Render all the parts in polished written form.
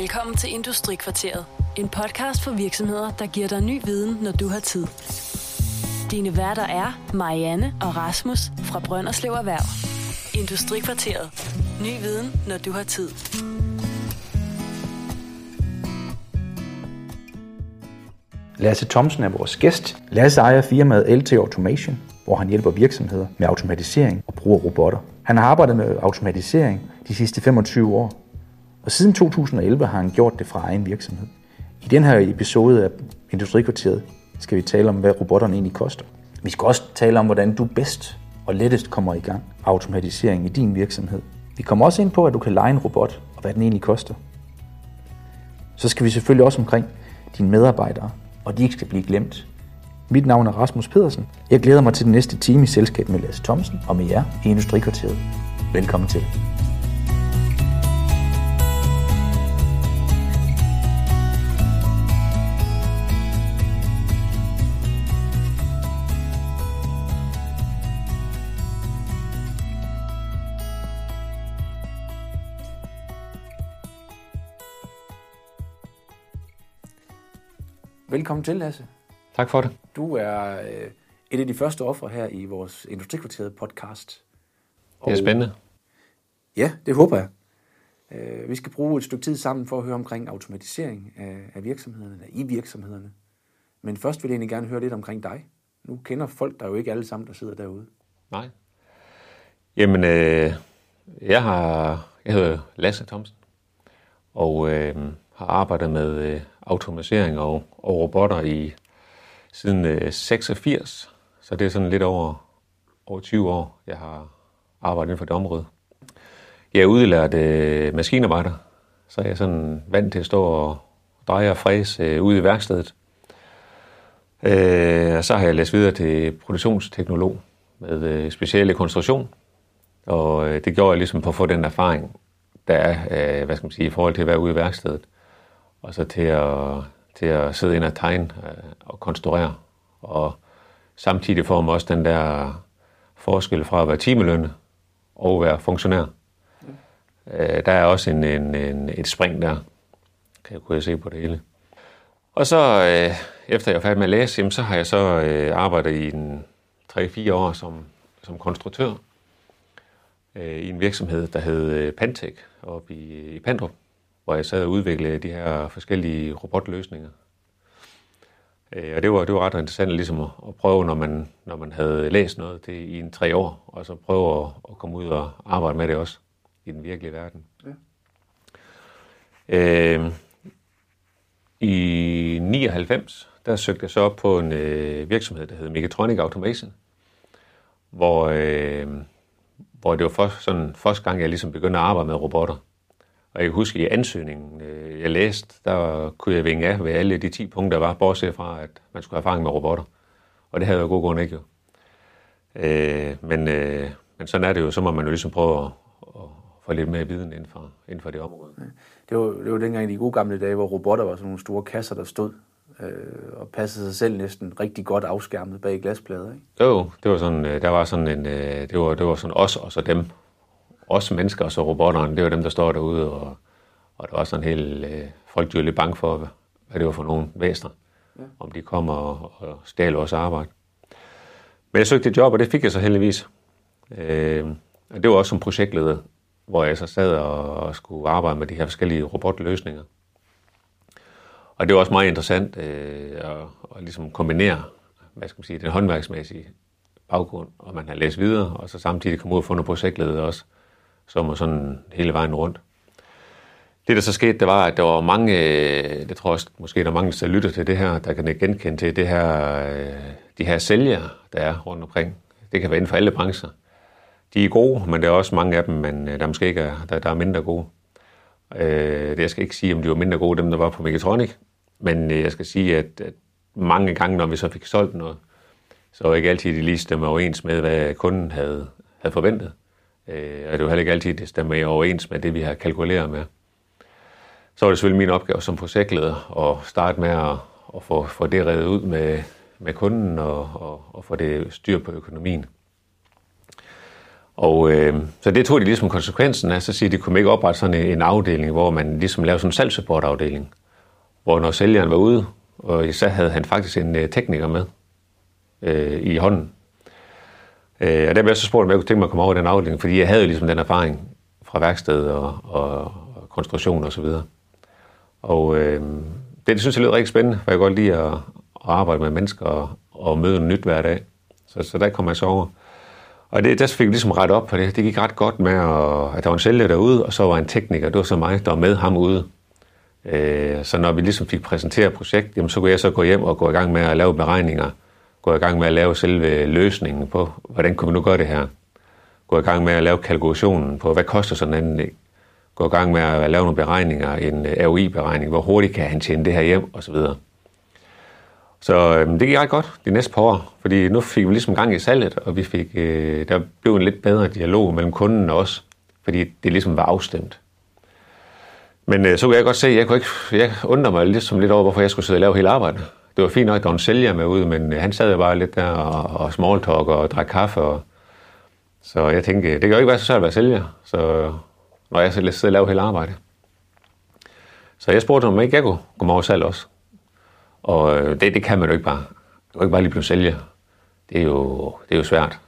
Velkommen til Industrikvarteret. En podcast for virksomheder, der giver dig ny viden, når du har tid. Dine værter er Marianne og Rasmus fra Brønderslev Erhverv. Industrikvarteret. Ny viden, når du har tid. Lasse Thomsen er vores gæst. Lasse ejer firmaet LT Automation, hvor han hjælper virksomheder med automatisering og brug af robotter. Han har arbejdet med automatisering de sidste 25 år. Og siden 2011 har han gjort det fra egen virksomhed. I den her episode af Industrikvarteret skal vi tale om, hvad robotterne egentlig koster. Vi skal også tale om, hvordan du bedst og lettest kommer i gang med automatisering i din virksomhed. Vi kommer også ind på, at du kan leje en robot og hvad den egentlig koster. Så skal vi selvfølgelig også omkring dine medarbejdere, og de ikke skal blive glemt. Mit navn er Rasmus Pedersen. Jeg glæder mig til den næste time i selskab med Lasse Thomsen og med jer i Industrikvarteret. Velkommen til. Velkommen til, Lasse. Tak for det. Du er et af de første ofre her i vores Industrikvarteret podcast. Og det er spændende. Ja, det håber jeg. Vi skal bruge et stykke tid sammen for at høre omkring automatisering af virksomhederne, i virksomhederne. Men først vil jeg egentlig gerne høre lidt omkring dig. Nu kender folk dig jo ikke alle sammen, der sidder derude. Nej. Jamen, jeg hedder Lasse Thomsen, og har arbejdet med automatisering og robotter siden 86, så det er sådan lidt over 20 år, jeg har arbejdet inden for det område. Jeg er udlært maskinarbejder, så jeg er sådan vant til at stå og dreje og fræse ude i værkstedet. Og så har jeg læst videre til produktionsteknolog med speciale konstruktion, og det gjorde jeg ligesom på at få den erfaring, der er i forhold til at være ude i værkstedet, og så til at sidde ind og tegne og konstruere. Og samtidig får man også den der forskel fra at være timelønne og være funktionær. Ja. Der er også et spring der, kunne jeg se på det hele. Og så, efter jeg var færdig med at læse, så har jeg så arbejdet i 3-4 år som konstruktør i en virksomhed, der hed Pantec oppe i Pandrup, hvor jeg sad og udviklede de her forskellige robotløsninger. Og det var ret interessant ligesom at prøve, når man havde læst noget det i 3 år, og så prøve at komme ud og arbejde med det også i den virkelige verden. Ja. I 99, der søgte jeg så op på en virksomhed, der hed Mechatronic Automation, hvor det var første gang, jeg ligesom begyndte at arbejde med robotter. Og jeg kan huske, i ansøgningen, jeg læste, der kunne jeg vinge af ved alle de 10 punkter, der var, bortset fra, at man skulle have erfaring med robotter. Og det havde jeg jo god grund ikke. Men sådan er det jo, så må man jo ligesom prøve at få lidt mere viden inden for det område. Det var dengang i de gode gamle dage, hvor robotter var sådan nogle store kasser, der stod og passede sig selv næsten rigtig godt afskærmet bag glasplader, ikke? Jo, det var sådan, der var sådan en, det var sådan os og så dem. Også mennesker og så robotterne, det var dem, der står derude, og der var sådan helt folk, de var lidt bange for, hvad det var for nogle væsener, ja. Om de kom og stjal vores arbejde. Men jeg søgte et job, og det fik jeg så heldigvis. Og det var også som projektleder, hvor jeg så sad og skulle arbejde med de her forskellige robotløsninger. Og det var også meget interessant at ligesom kombinere, den håndværksmæssige baggrund, og man har læst videre, og så samtidig komme ud og få noget projektleder også, som var sådan hele vejen rundt. Det, der så skete, det var, at der var mange, det tror jeg også, måske der er mange, der lytter til det her, der kan genkende til det her, de her sælgere, der er rundt omkring. Det kan være inden for alle brancher. De er gode, men der er også mange af dem, men der måske ikke er, der er mindre gode. Jeg skal ikke sige, om de var mindre gode, dem der var på Megatronic, men jeg skal sige, at mange gange, når vi så fik solgt noget, så var ikke altid de lige stemmer overens med, hvad kunden havde forventet. Og det var heller ikke altid, det stemmer overens med det, vi har kalkuleret med. Så var det selvfølgelig min opgave som projektleder at starte med at få det reddet ud med kunden og få det styr på økonomien. Og så det tog de ligesom konsekvensen af, så siger de, at de kunne ikke oprette sådan en afdeling, hvor man ligesom lavede sådan en salgssupportafdeling, hvor når sælgeren var ude, og så havde han faktisk en tekniker med i hånden. Og der blev jeg så spurgt, om jeg kunne tænke mig at komme over i den afdeling, fordi jeg havde jo ligesom den erfaring fra værksted og konstruktion og så videre. Og det synes jeg lød rigtig spændende, for jeg godt lide at arbejde med mennesker og møde noget nyt hver dag. Så der kom jeg så over. Og der fik jeg ligesom ret op på det. Det gik ret godt med, at der var en sælger derude, og så var en tekniker, det var så mig, der var med ham ude. Så når vi ligesom fik præsenteret projekt, jamen, så kunne jeg så gå hjem og gå i gang med at lave beregninger, gå i gang med at lave selve løsningen på, hvordan kunne vi nu gøre det her? Gå i gang med at lave kalkulationen på, hvad koster sådan en anlæg? Gå i gang med at lave nogle beregninger, en ROI-beregning, hvor hurtigt kan han tjene det her hjem, osv. Så det gik ret godt de næste par år, fordi nu fik vi ligesom gang i salget, og vi fik, der blev en lidt bedre dialog mellem kunden og os, fordi det ligesom var afstemt. Men så kunne jeg godt se, at jeg undrer mig lidt over, hvorfor jeg skulle sidde og lave hele arbejdet. Det var fint nok, at der var en sælger med ude, men han sad jo bare lidt der og smalltalk og drak kaffe. Så jeg tænkte, det kan jo ikke være så svært at være sælger, så når jeg sidder og laver hele arbejdet. Så jeg spurgte om ikke jeg kunne komme over salg også. Og det kan man jo ikke bare. Du kan ikke bare lige blive sælger. Det er jo svært.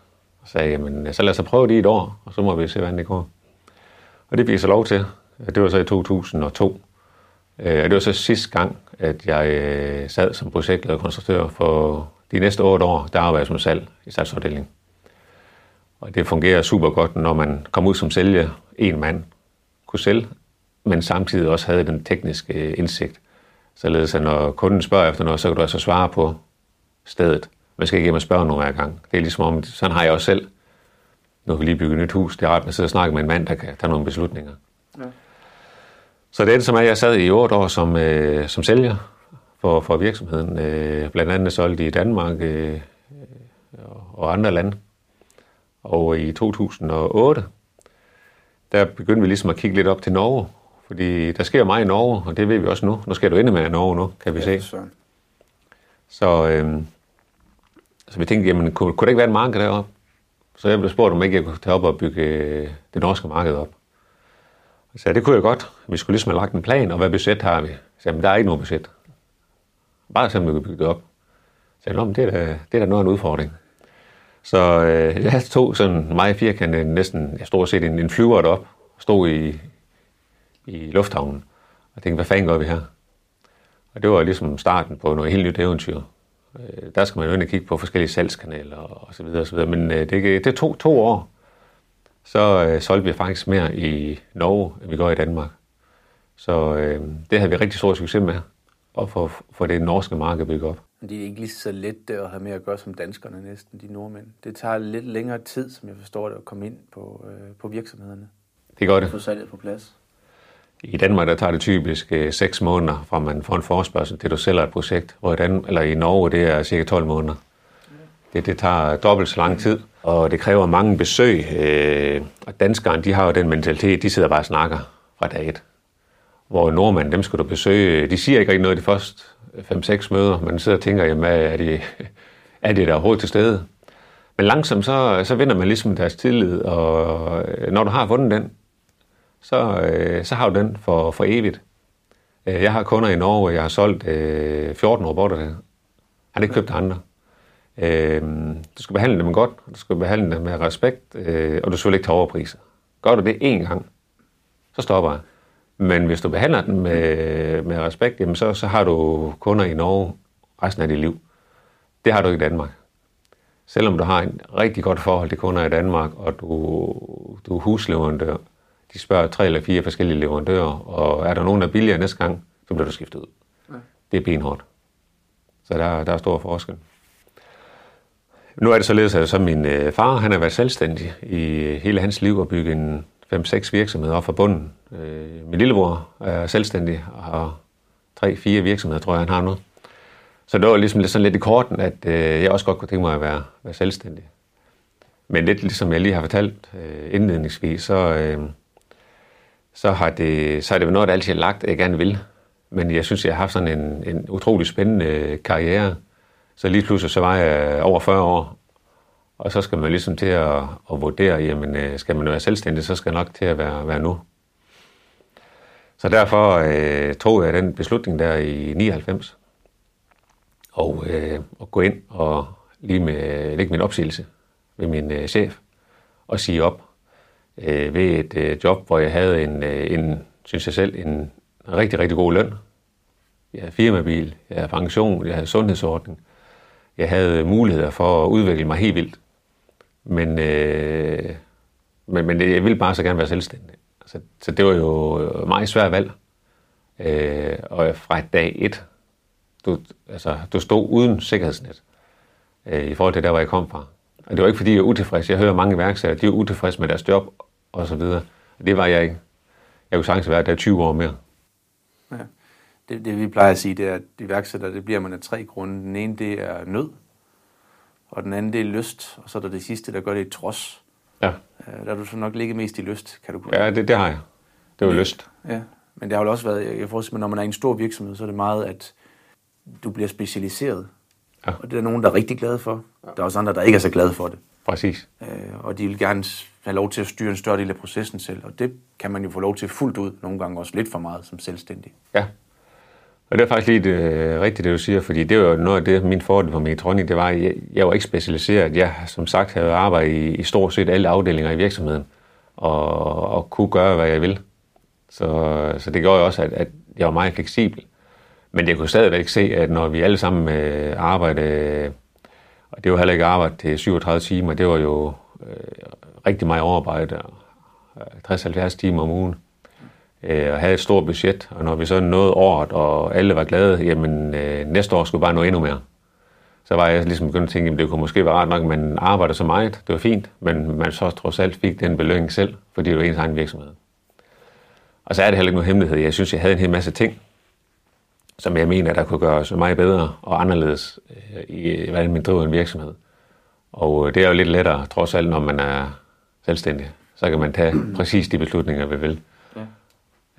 Og sagde, jamen, så lad os prøve det i et år, og så må vi se, hvordan det går. Og det fik jeg så lov til. Det var så i 2002. Og det var så sidste gang, at jeg sad som projektleder og konstruktør for de næste 8 år, der arbejdede jeg som salg i salgsafdelingen. Og det fungerer super godt, når man kom ud som sælger, en mand kunne sælge, men samtidig også havde den tekniske indsigt. Således at når kunden spørger efter noget, så kan du altså svare på stedet. Man skal ikke hjem og spørge nogen hver gang. Det er ligesom om, sådan har jeg også selv. Nu har vi lige bygget et nyt hus. Det er rart, at man sidder og snakker med en mand, der kan tage nogle beslutninger. Ja. Så det endte som, at jeg sad i 8 år som sælger for virksomheden. Blandt andet solgte i Danmark og andre lande. Og i 2008, der begyndte vi ligesom at kigge lidt op til Norge. Fordi der sker meget i Norge, og det ved vi også nu. Nu sker du endelig med i Norge nu, kan vi se. Så vi tænkte, jamen, kunne det ikke være et marked deroppe? Så jeg blev spurgt, om ikke jeg kunne tage op og bygge det norske marked op. Så det kunne jeg godt. Vi skulle ligesom have lagt en plan, og hvad budget har vi? Så jamen, der er ikke noget budget. Bare selvom vi kunne bygge det op. Så jeg, det er da noget af en udfordring. Så jeg tog sådan meget firkantet, næsten stort set en flyver derop, stod i lufthavnen, og tænkte, hvad fanden gør vi her? Og det var ligesom starten på noget helt nyt eventyr. Der skal man jo ind og kigge på forskellige salgskanaler og så videre og så videre, men det tog 2 år, så solgte vi faktisk mere i Norge, end vi gør i Danmark. Så det havde vi rigtig stor succes med, og for det norske marked bygget op. Men det er ikke lige så let at have med at gøre som danskerne næsten, de nordmænd. Det tager lidt længere tid, som jeg forstår det, at komme ind på virksomhederne. Det gør det. Få salget på plads. I Danmark, der tager det typisk 6 måneder, fra man får en forespørgsel, til du sælger et projekt. Og i Norge, det er cirka 12 måneder. Det tager dobbelt så lang tid, og det kræver mange besøg. Og danskerne, de har jo den mentalitet, de sidder bare og snakker fra dag 1. Hvor nordmænd, dem skal du besøge. De siger ikke rigtig noget i de første 5-6 møder, men sidder og tænker, jamen, er de der overhovedet til stede? Men langsomt, så vinder man ligesom deres tillid, og når du har vundet den, så har du den for evigt. Jeg har kunder i Norge, jeg har solgt 14 robotter. Han har ikke købt andre. Du skal behandle dem godt, du skal behandle dem med respekt, og du skal ikke tage overpriser. Gør du det én gang, så stopper jeg. Men hvis du behandler dem med respekt, jamen så har du kunder i Norge resten af dit liv. Det har du ikke i Danmark. Selvom du har et rigtig godt forhold til kunder i Danmark, og du er husleverandør, de spørger 3 eller 4 forskellige leverandører, og er der nogen, der er billigere næste gang, så bliver du skiftet ud. Ja. Det er benhårdt. Så der er stor forskel. Nu er det således, at så min far, han har været selvstændig i hele hans liv og bygget en 5-6 virksomheder op fra bunden. Min lillebror er selvstændig og har 3-4 virksomheder, tror jeg, han har nu. Så det var ligesom lidt, sådan lidt i korten, at jeg også godt kunne tænke mig at være selvstændig. Men lidt ligesom jeg lige har fortalt indledningsvis, så er det noget, der altid har lagt, at jeg gerne vil. Men jeg synes, jeg har haft sådan en utrolig spændende karriere. Så lige pludselig, så var jeg over 40 år, Og så skal man ligesom til at vurdere, jamen skal man være selvstændig, så skal nok til at være nu. Så derfor tog jeg den beslutning der i 99 og gå ind og lige med, lægge min opsigelse ved min chef og sige op ved et job, hvor jeg havde en rigtig, rigtig god løn. Jeg havde firmabil, jeg havde pension, jeg havde sundhedsordning. Jeg havde muligheder for at udvikle mig helt vildt, men jeg ville bare så gerne være selvstændig. Så det var jo et meget svært valg. Og fra dag et, du stod uden sikkerhedsnet i forhold til der, hvor jeg kom fra. Og det var ikke, fordi jeg var utilfreds. Jeg hører mange iværksættere, de er utilfreds med deres job og så videre. Det var jeg ikke. Jeg kunne sagtens være der 20 år mere. Ja. Det vi plejer at sige, det er, at iværksætter, det bliver man af tre grunde. Den ene, det er nød, og den anden, det er lyst, og så er der det sidste, der gør det i trods. Ja. Der er du så nok ligget mest i lyst, kan du kunne. Ja, det har jeg. Det var lyst. Ja, men det har jo også været, jeg forestiller mig, når man er i en stor virksomhed, så er det meget, at du bliver specialiseret. Ja. Og det er nogen, der er rigtig glade for. Ja. Der er også andre, der ikke er så glade for det. Præcis. Og de vil gerne have lov til at styre en større del af processen selv, og det kan man jo få lov til fuldt ud, nogle gange også lidt for meget som selvstændig. Ja. Og det er faktisk lige det rigtigt, det du siger, fordi det var jo noget af det, min fordel på Megatronic, det var, at jeg var ikke specialiseret. Jeg, som sagt, havde arbejdet i stort set alle afdelinger i virksomheden, og kunne gøre, hvad jeg ville. Så det gjorde jo også, at jeg var meget fleksibel. Men jeg kunne stadigvæk se, at når vi alle sammen arbejdede, og det var heller ikke arbejde til 37 timer, det var jo rigtig meget overarbejde, 60-70 timer om ugen. Og havde et stort budget, og når vi så nåede året, og alle var glade, jamen næste år skulle bare nå endnu mere. Så var jeg ligesom begyndt at tænke, at det kunne måske være rart nok, at man arbejder så meget, det var fint, men man så trods alt fik den belønning selv, fordi det var ens egen virksomhed. Og så er det heller ikke nogen hemmelighed. Jeg synes, jeg havde en hel masse ting, som jeg mener, der kunne gøres meget bedre og anderledes, i hvordan man driver en virksomhed. Og det er jo lidt lettere, trods alt, når man er selvstændig. Så kan man tage præcis de beslutninger, vi vil.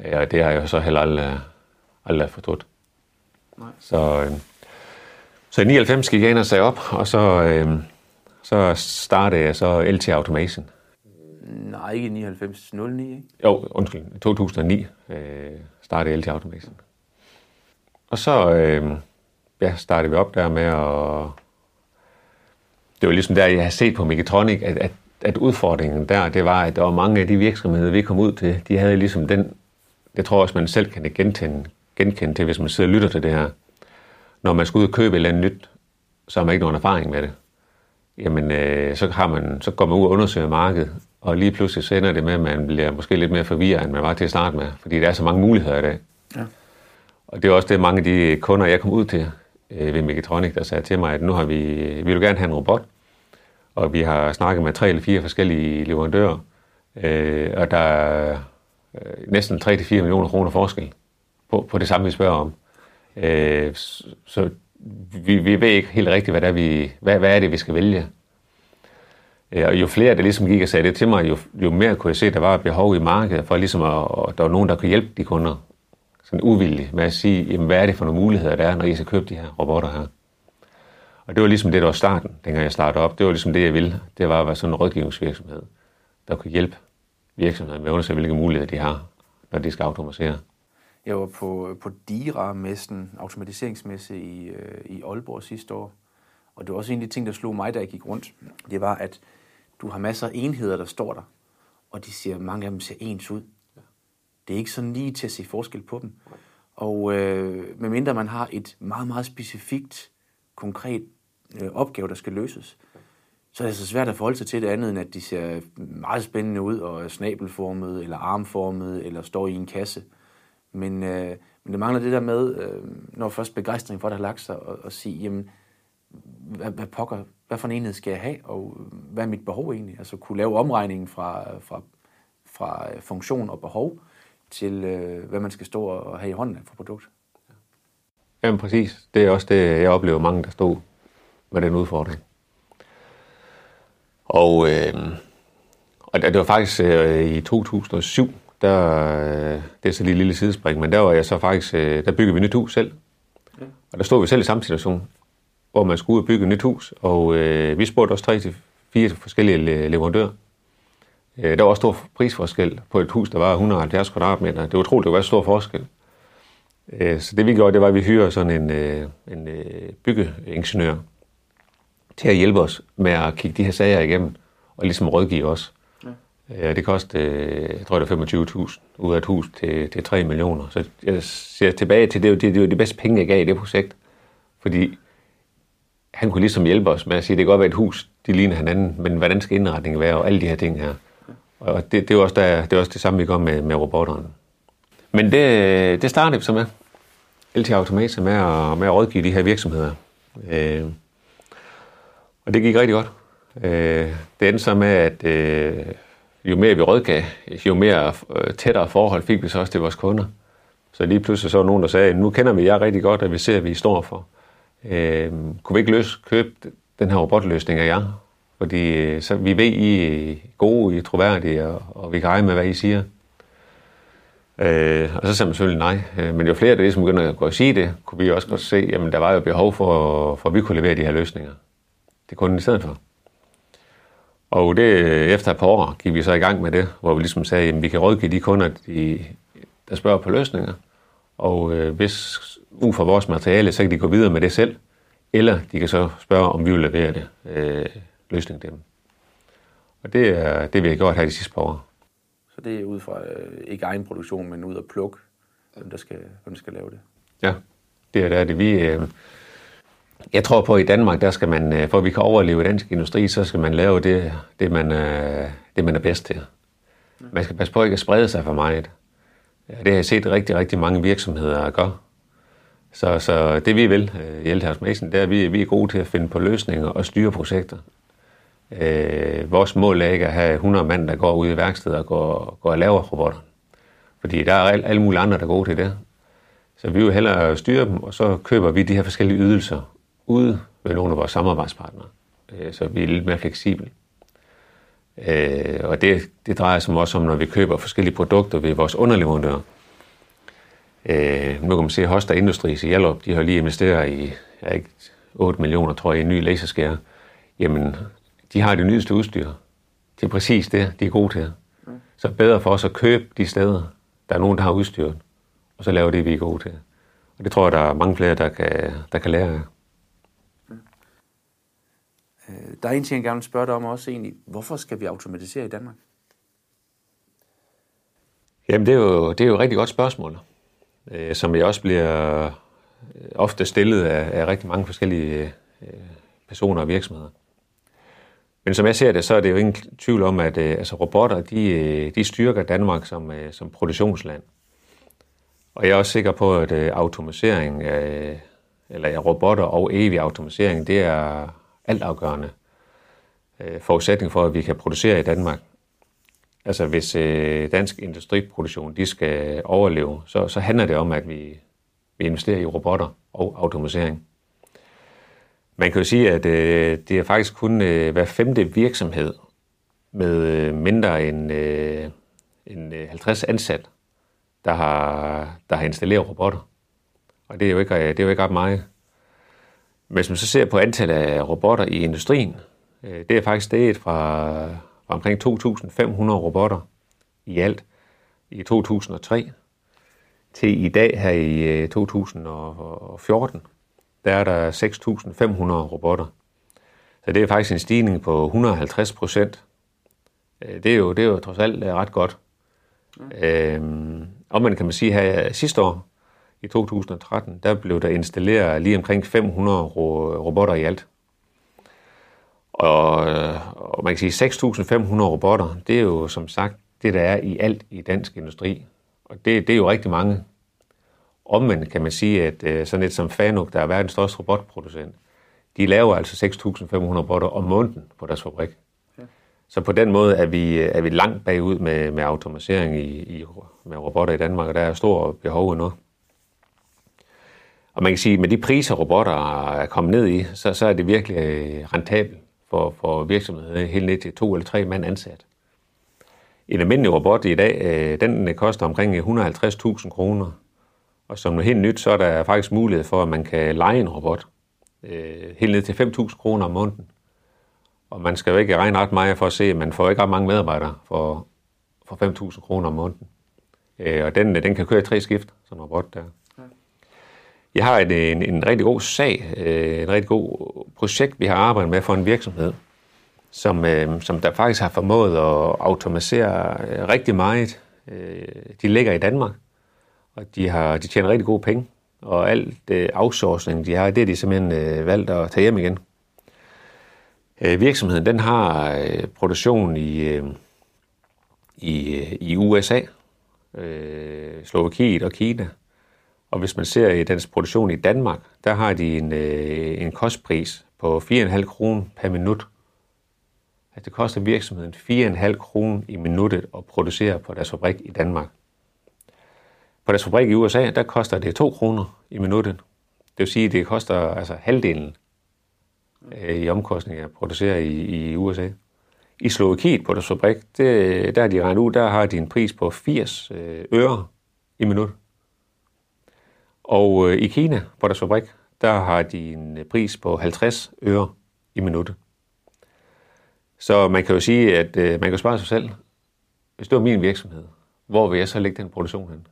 Ja, det har jeg jo så heller aldrig fortrudt. Så i 99 gik jeg ind og sagde op, og så startede jeg så LT Automation. Nej, ikke i 99, 09, ikke? Jo, undskyld, i 2009 startede LT Automation. Og så startede vi op der med, og det var ligesom der, jeg har set på Megatronic, at udfordringen der, det var, at der var mange af de virksomheder, vi kom ud til, de havde ligesom den, jeg tror også, man selv kan det genkende til, hvis man sidder og lytter til det her. Når man skal ud og købe et eller andet nyt, så har man ikke nogen erfaring med det. Jamen, så går man ud og undersøger markedet, og lige pludselig sender det med, at man bliver måske lidt mere forvirret, end man var til at starte med, fordi der er så mange muligheder i dag. Ja. Og det er også det, mange af de kunder, jeg kom ud til ved Megatronic, der sagde til mig, at nu har vi vil gerne have en robot, og vi har snakket med 3 eller 4 forskellige leverandører, og der er næsten 3 til 4 millioner kroner forskel på det samme, vi spørger om. Så vi ved ikke helt rigtigt, hvad er det, vi skal vælge. Og jo flere, der ligesom gik og sagde det til mig, jo mere kunne jeg se, at der var et behov i markedet, for ligesom at der var nogen, der kunne hjælpe de kunder sådan uvilligt med at sige, jamen, hvad er det for nogle muligheder, der er, når I skal købe de her robotter her. Og det var ligesom det, der var starten, dengang jeg startede op. Det var ligesom det, jeg ville. Det var at være sådan en rådgivningsvirksomhed, der kunne hjælpe virksomheder med at undersøge, hvilke muligheder de har, når de skal automatisere. Jeg var på DIRA-messen, automatiseringsmesse i Aalborg sidste år. Og det var også en af de ting, der slog mig, da jeg gik rundt. Det var, at du har masser af enheder, der står der. Og de ser, mange af dem ser ens ud. Det er ikke sådan lige til at se forskel på dem. Og medmindre man har et meget, meget specifikt, konkret opgave, der skal løses, så er det så svært at forholde sig til det andet, end at de ser meget spændende ud, og er snabelformede, eller armformede, eller står i en kasse. Men det mangler det der med, når først begejstring for det har lagt sig, og sige, jamen, hvad for en enhed skal jeg have, og hvad er mit behov egentlig? Altså kunne lave omregningen fra funktion og behov, til hvad man skal stå og have i hånden for produkt. Jamen præcis. Det er også det, jeg oplever mange, der stod med den udfordring. Og det var faktisk i 2007, det er så lige et lille sidespring, men der var jeg så faktisk, der byggede vi nyt hus selv. Ja. Og der stod vi selv i samme situation, hvor man skulle ud og bygge et nyt hus, og vi spurgte også 3-4 fire forskellige leverandører. Der var også stor prisforskel på et hus, der var 170 kvadratmeter. Det var utroligt, det var stor forskel. Så det vi gjorde, det var, at vi hyrede sådan en byggeingeniør til at hjælpe os med at kigge de her sager igennem og ligesom rådgive os. Ja. Det kostede, jeg tror, det var 25.000 ud af et hus til 3 millioner. Så jeg ser tilbage til, det var de bedste penge, jeg gav i det projekt. Fordi han kunne ligesom hjælpe os med at sige, at det kan godt være et hus, de ligner hinanden, men hvordan skal indretningen være og alle de her ting her. Og det er også det samme, vi gør med robotterne. Men det startede vi så med. LT Automation med at rådgive de her virksomheder. Og det gik rigtig godt. Det endte så med, at jo mere vi rådgav, jo mere tættere forhold fik vi så også til vores kunder. Så lige pludselig så var nogen, der sagde, nu kender vi jer rigtig godt, og vi ser, at vi står for. Kunne vi ikke købe den her robotløsning af jer? Fordi så vi ved, I er gode, I er troværdige, og vi kan regne med, hvad I siger. Og så sagde man selvfølgelig nej. Men jo flere af det, som begynder at gå og sige det, kunne vi også godt se, jamen der var jo behov for at vi kunne levere de her løsninger. Det kunne den i stedet for. Og det, efter et par år gik vi så i gang med det, hvor vi ligesom sagde, jamen vi kan rådgive de kunder, der spørger på løsninger. Og hvis ud fra vores materiale, så kan de gå videre med det selv, eller de kan så spørge, om vi vil levere det løsning til dem. Og det er det, vi har gjort her de sidste par år. Så det er ud fra ikke egen produktion, men ud at plukke, hvem der skal lave det? Ja, det er det. Jeg tror på, at i Danmark, der skal man, for at vi kan overleve i dansk industri, så skal man lave det man er bedst til. Man skal passe på ikke at sprede sig for meget. Det har jeg set rigtig, rigtig mange virksomheder gøre. Så det vi vil i LT Automation, det er, at vi er gode til at finde på løsninger og styre projekter. Vores mål er ikke at have 100 mand, der går ud i værkstedet og går og laver robotter. Fordi der er alle mulige andre, der er gode til det. Så vi vil hellere styre dem, og så køber vi de her forskellige ydelser ude ved nogle af vores samarbejdspartnere. Så vi er lidt mere fleksible. Og det drejer sig også om, når vi køber forskellige produkter ved vores underleverandører. Nu kan man se, at Hoster Industries i Hjallerup, de har lige investeret i 8 millioner, tror jeg, i en ny laserskærer. Jamen, de har det nyeste udstyr. Det er præcis det, de er gode til. Så bedre for os at købe de steder, der er nogen, der har udstyret, og så laver det, vi er gode til. Og det tror jeg, der er mange flere, der kan lære af. Der er en ting, jeg gerne vil spørge dig om også egentlig. Hvorfor skal vi automatisere i Danmark? Jamen, det er jo et rigtig godt spørgsmål, som jeg også bliver ofte stillet af rigtig mange forskellige personer og virksomheder. Men som jeg ser det, så er det jo ingen tvivl om, at altså robotter, de styrker Danmark som produktionsland. Og jeg er også sikker på, at automatisering, eller robotter og evig automatisering, det er altafgørende forudsætning for, at vi kan producere i Danmark. Altså hvis dansk industriproduktion de skal overleve, så handler det om, at vi investerer i robotter og automatisering. Man kan jo sige, at det er faktisk kun hver femte virksomhed med mindre end 50 ansat, der har installeret robotter. Og det er jo ikke ret meget. Men hvis man så ser på antallet af robotter i industrien, det er faktisk steget fra omkring 2.500 robotter i alt i 2003 til i dag her i 2014, der er der 6.500 robotter. Så det er faktisk en stigning på 150%. Det er jo trods alt ret godt. Ja. Og man kan sige her sidste år, i 2013, der blev der installeret lige omkring 500 robotter i alt. Og man kan sige, 6.500 robotter, det er jo som sagt det, der er i alt i dansk industri. Og det er jo rigtig mange. Omvendt kan man sige, at sådan et som Fanuc, der er verdens største robotproducent, de laver altså 6.500 robotter om måneden på deres fabrik. Ja. Så på den måde er vi langt bagud med automatisering med robotter i Danmark, og der er stor behov endnu. Og man kan sige, at med de priser, robotter er kommet ned i, så er det virkelig rentabelt for virksomheder helt ned til 2 eller 3 mand ansat. En almindelig robot i dag, den koster omkring 150.000 kroner. Og som noget helt nyt, så er der faktisk mulighed for, at man kan leje en robot helt ned til 5.000 kroner om måneden. Og man skal jo ikke regne ret meget for at se, at man får ikke ret mange medarbejdere for 5.000 kroner om måneden. Og den kan køre i 3 skift, sådan en robot der. Jeg har en rigtig god sag, en rigtig god projekt, vi har arbejdet med for en virksomhed, som der faktisk har formået at automatisere rigtig meget. De ligger i Danmark, og de tjener rigtig gode penge. Og alt outsourcing, de har, det er de simpelthen valgt at tage hjem igen. Virksomheden, den har produktion i USA, Slovakiet og Kina. Og hvis man ser i dens produktion i Danmark, der har de en kostpris på 4,5 kroner per minut. Altså det koster virksomheden 4,5 kroner i minuttet at producere på deres fabrik i Danmark. På deres fabrik i USA, der koster det 2 kroner i minuttet. Det vil sige, at det koster altså halvdelen i omkostninger at producere i USA. I Slovakiet på deres fabrik, der har de regnet ud, der har de en pris på 80 øre i minuttet. Og i Kina, på deres fabrik, der har de en pris på 50 øre i minuttet. Så man kan jo sige, at man kan spare sig selv. Hvis det var min virksomhed, hvor vil jeg så lægge den produktion hen?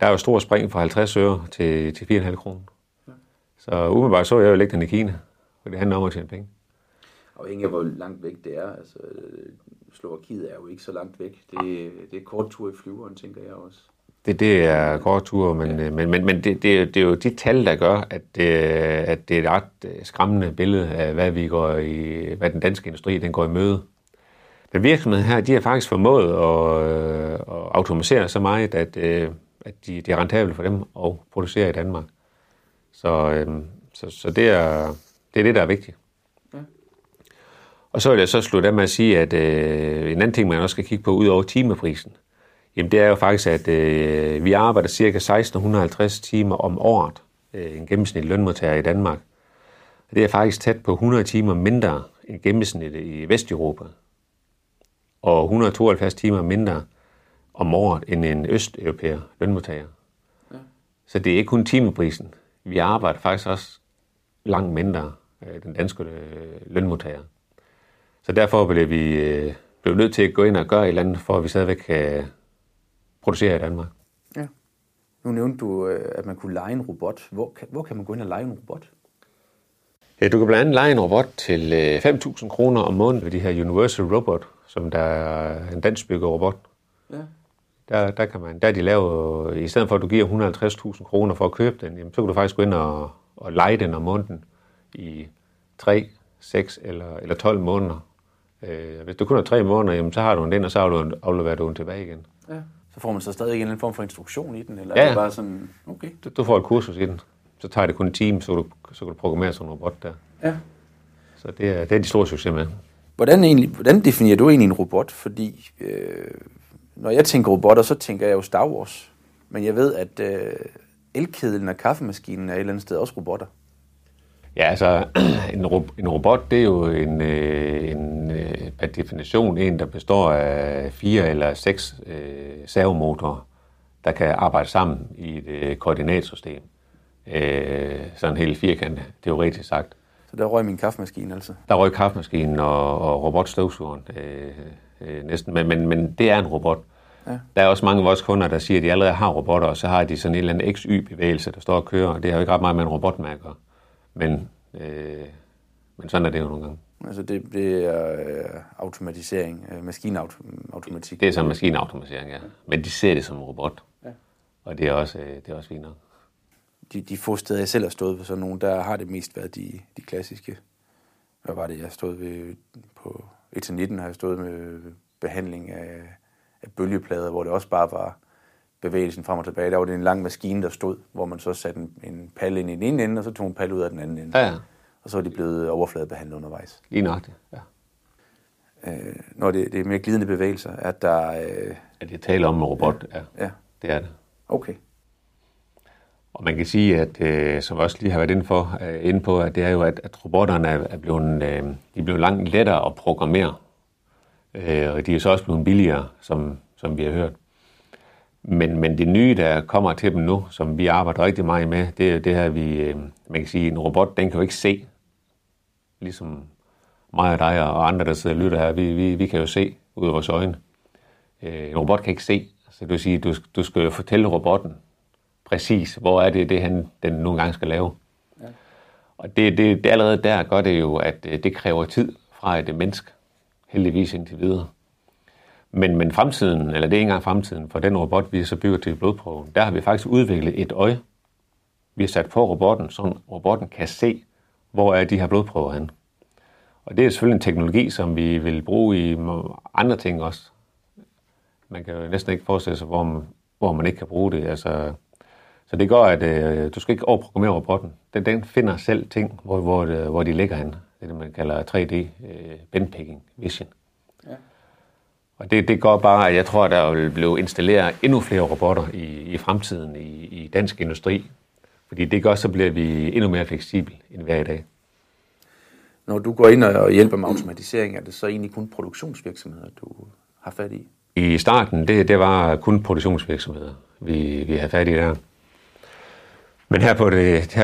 Der er jo stor spring fra 50 øre til 4,5 kroner. Ja. Så umiddelbart så jeg jo lægge den i Kina, for det handler om at tjene penge. Afhængig af hvor langt væk det er. Altså, Slovakiet er jo ikke så langt væk. Det er kort tur i flyveren, tænker jeg også. Det er kort tur, men det er jo de tal, der gør, at det er et ret skræmmende billede af, hvad den danske industri den går i møde. Men virksomheden her, de har faktisk formået at automatisere så meget, at det er rentabelt for dem at producere i Danmark. Så det er det, der er vigtigt. Ja. Og så vil jeg så slutte af med at sige, at en anden ting, man også skal kigge på, ud over timeprisen, jamen det er jo faktisk, at vi arbejder ca. 1650 timer om året, en gennemsnitlig lønmodtager i Danmark. Og det er faktisk tæt på 100 timer mindre end gennemsnittet i Vesteuropa. Og 172 timer mindre om året end en østeuropæer lønmodtager. Ja. Så det er ikke kun timeprisen. Vi arbejder faktisk også langt mindre den danske lønmodtager. Så derfor blev vi nødt til at gå ind og gøre et eller andet, for at vi stadigvæk kan producere i Danmark. Ja. Nu nævnte du, at man kunne leje en robot. Hvor kan man gå ind og leje en robot? Ja, du kan blandt andet leje en robot til 5.000 kroner om måneden ved de her Universal Robot, som der er en danskbygget robot. Ja. Der er de lavet, i stedet for at du giver 150.000 kroner for at købe den, jamen, så kan du faktisk gå ind og leje den om måneden i 3, 6 eller 12 måneder. Hvis du kun har 3 måneder, jamen, så har du den, og så afleverer du den tilbage igen. Ja. Får man så stadig en eller anden form for instruktion i den? Eller ja, er det bare sådan, okay? Du får et kursus i den. Så tager det kun en time, så kan du programmere sådan en robot der. Ja. Så det er de store succes med. Hvordan definerer du egentlig en robot? Fordi når jeg tænker robotter, så tænker jeg jo Star Wars. Men jeg ved, at elkedlen og kaffemaskinen er et eller andet sted også robotter. Ja, altså en robot, det er jo en per definition en, der består af 4 eller 6 servomotorer, der kan arbejde sammen i et koordinatsystem. Sådan helt firkantet, teoretisk sagt. Så der røg min kaffemaskine altså? Der røg kaffemaskinen og robotstøvsugeren næsten, men det er en robot. Ja. Der er også mange af vores kunder, der siger, at de allerede har robotter, og så har de sådan en eller anden XY-bevægelse, der står og kører, og det har jo ikke ret meget med en robot med at gøre. Men sådan er det jo nogle gange. Altså det er automatisering, maskinautomatik? Det er så maskinautomatisering, ja. Men de ser det som en robot. Ja. Og det er også fint nok. De få steder, jeg selv har stået ved sådan nogle, der har det mest været de klassiske. Hvad var det, jeg stod ved på ET19, har jeg stået med behandling af bølgeplader, hvor det også bare var bevægelsen frem og tilbage. Der var det en lang maskine, der stod, hvor man så satte en palle ind i den ene ende, og så tog en palle ud af den anden ende. Ja. Og så er de blevet overfladebehandlet undervejs. Lige nok det, ja. Når det er mere glidende bevægelser, er der... At det taler om en robot, ja. Ja. Det er det. Okay. Og man kan sige, at som også lige har været inde på, at det er jo, at robotterne er blevet, de er blevet langt lettere at programmere. Og de er så også blevet billigere, som vi har hørt. Men det nye, der kommer til dem nu, som vi arbejder rigtig meget med, det er jo det her, man kan sige, en robot, den kan jo ikke se, ligesom mig og dig og andre, der sidder og lytter her, vi kan jo se ud af vores øjne. En robot kan ikke se, så det vil sige, du skal jo fortælle robotten præcis, hvor er det, den nogle gange skal lave. Ja. Og det allerede der gør det jo, at det kræver tid fra et menneske, heldigvis indtil videre. Men fremtiden, eller det er ikke engang fremtiden, for den robot, vi så bygger til blodprøven, der har vi faktisk udviklet et øje. Vi har sat på robotten, så robotten kan se, hvor er de her blodprøver henne. Og det er selvfølgelig en teknologi, som vi vil bruge i andre ting også. Man kan jo næsten ikke forestille sig, hvor man ikke kan bruge det. Altså, så det gør, at du skal ikke overprogrammere robotten. Den finder selv ting, hvor de ligger henne. Det er det, man kalder 3D-benpicking vision. Ja. Og det gør bare, at jeg tror, at der vil blive installeret endnu flere robotter i fremtiden i dansk industri. Fordi det gør, så bliver vi endnu mere fleksible end hver i dag. Når du går ind og hjælper med automatisering, er det så egentlig kun produktionsvirksomheder, du har fat i? I starten, det var kun produktionsvirksomheder, vi havde fat i der. Men her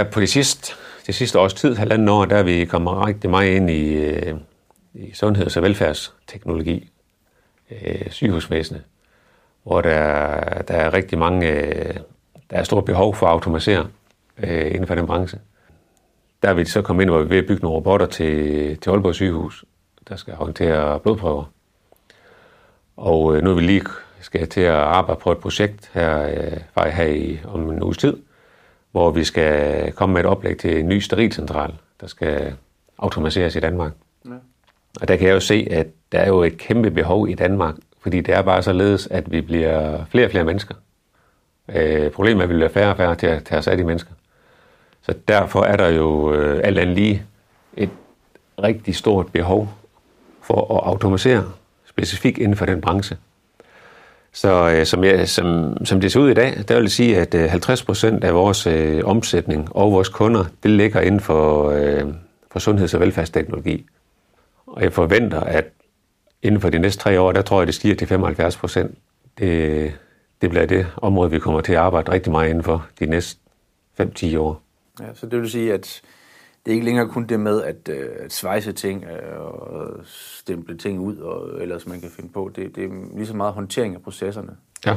på det sidste års tid, halvanden år, der er vi kommet rigtig meget ind i sundheds- og velfærdsteknologi, sygehusvæsenet, hvor der er rigtig mange, der er stort behov for at automatisere inden for den branche. Der er vi så kommet ind, hvor vi er ved at bygge nogle robotter til Aalborg sygehus, der skal håndtere blodprøver. Og nu er vi lige skal til at arbejde på et projekt her om en uges tid, hvor vi skal komme med et oplæg til en ny sterilcentral, der skal automatiseres i Danmark. Ja. Og der kan jeg jo se, at der er jo et kæmpe behov i Danmark, fordi det er bare således, at vi bliver flere og flere mennesker. Problemet er, at vi bliver færre og færre til at tage os af de mennesker. Så derfor er der jo alt andet lige et rigtig stort behov for at automatisere specifikt inden for den branche. Så som det ser ud i dag, der vil jeg sige, at 50% af vores omsætning og vores kunder, det ligger inden for sundheds- og velfærdsteknologi. Og jeg forventer, at inden for de næste 3 år, der tror jeg, det stiger til 75%. Det bliver det område, vi kommer til at arbejde rigtig meget inden for de næste 5-10 år. Ja, så det vil sige, at det er ikke længere kun det med at svejse ting og stemple ting ud, og ellers man kan finde på. Det er lige så meget håndtering af processerne. Ja,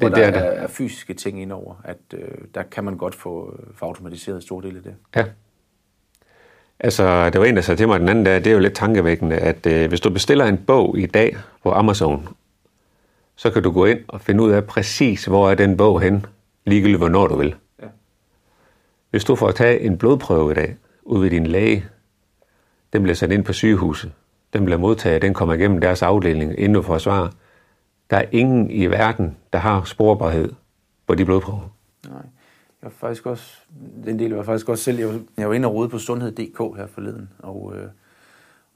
det der er fysiske ting indover, at der kan man godt få automatiseret en stor del af det. Ja. Altså, det var en, der sagde til mig den anden dag, det er jo lidt tankevækkende, at hvis du bestiller en bog i dag på Amazon, så kan du gå ind og finde ud af præcis, hvor er den bog hen, ligegyldigt hvornår du vil. Ja. Hvis du får tage en blodprøve i dag, ud ved din læge, den bliver sat ind på sygehuset, den bliver modtaget, den kommer igennem deres afdeling, inden du får svar. Der er ingen i verden, der har sporbarhed på de blodprøver. Nej, jeg var faktisk også selv, jeg var inde og rode på sundhed.dk her forleden,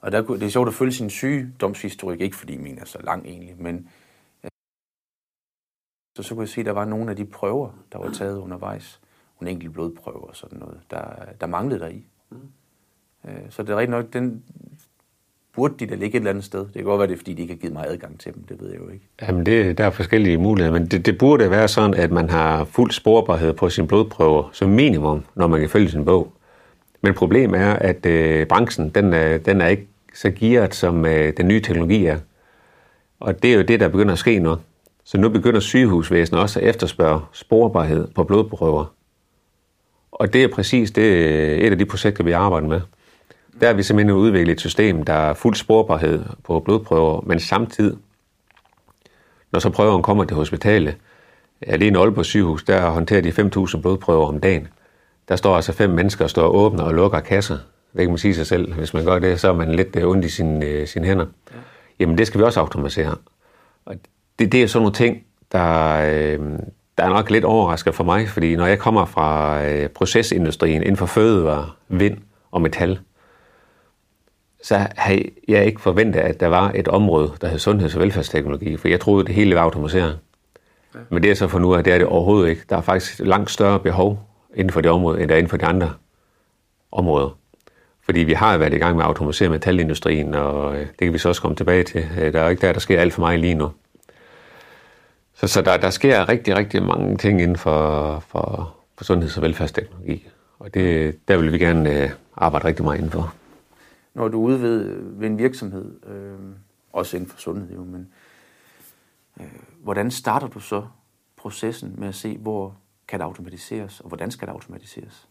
og der, det er sjovt at følge sin sygdomshistorik, ikke fordi min er så lang egentlig, men så kunne jeg se, at der var nogle af de prøver, der var taget undervejs. En enkelt blodprøve og sådan noget, der manglede der i. Mm. Så det er rigtig nok, den burde de da ligge et eller andet sted. Det kan godt være, det er, fordi de ikke har givet mig adgang til dem, det ved jeg jo ikke. Jamen, der er forskellige muligheder, men det burde være sådan, at man har fuld sporbarhed på sine blodprøver som minimum, når man kan følge sin bog. Men problemet er, at branchen, den er ikke så gearet, som den nye teknologi er. Og det er jo det, der begynder at ske nu. Så nu begynder sygehusvæsenet også at efterspørge sporbarhed på blodprøver. Og det er præcis et af de projekter, vi arbejder med. Der har vi simpelthen udviklet et system, der er fuld sporbarhed på blodprøver, men samtidig, når så prøveren kommer til hospitalet, alene i Aalborg sygehus, der håndterer de 5.000 blodprøver om dagen. Der står altså 5 mennesker og står og åbner og lukker kasser. Det kan man sige sig selv. Hvis man gør det, så er man lidt ondt i sine hænder. Jamen, det skal vi også automatisere. Og det er sådan nogle ting, der er nok lidt overrasket for mig, fordi når jeg kommer fra procesindustrien inden for fødevarer, vind og metal, så havde jeg ikke forventet, at der var et område, der hed sundheds- og velfærdsteknologi, for jeg troede, det hele var automatiseret. Ja. Men det er så for nu, at det er det overhovedet ikke. Der er faktisk langt større behov inden for det område, end der er inden for de andre områder. Fordi vi har været i gang med at automatisere metalindustrien, og det kan vi så også komme tilbage til. Der er ikke der sker alt for meget lige nu. Så der sker rigtig, rigtig mange ting inden for sundheds- og velfærdsteknologi, og der vil vi gerne arbejde rigtig meget indenfor. når du er ude ved en virksomhed, også inden for sundhed jo, men hvordan starter du så processen med at se, hvor kan det automatiseres, og hvordan skal det automatiseres?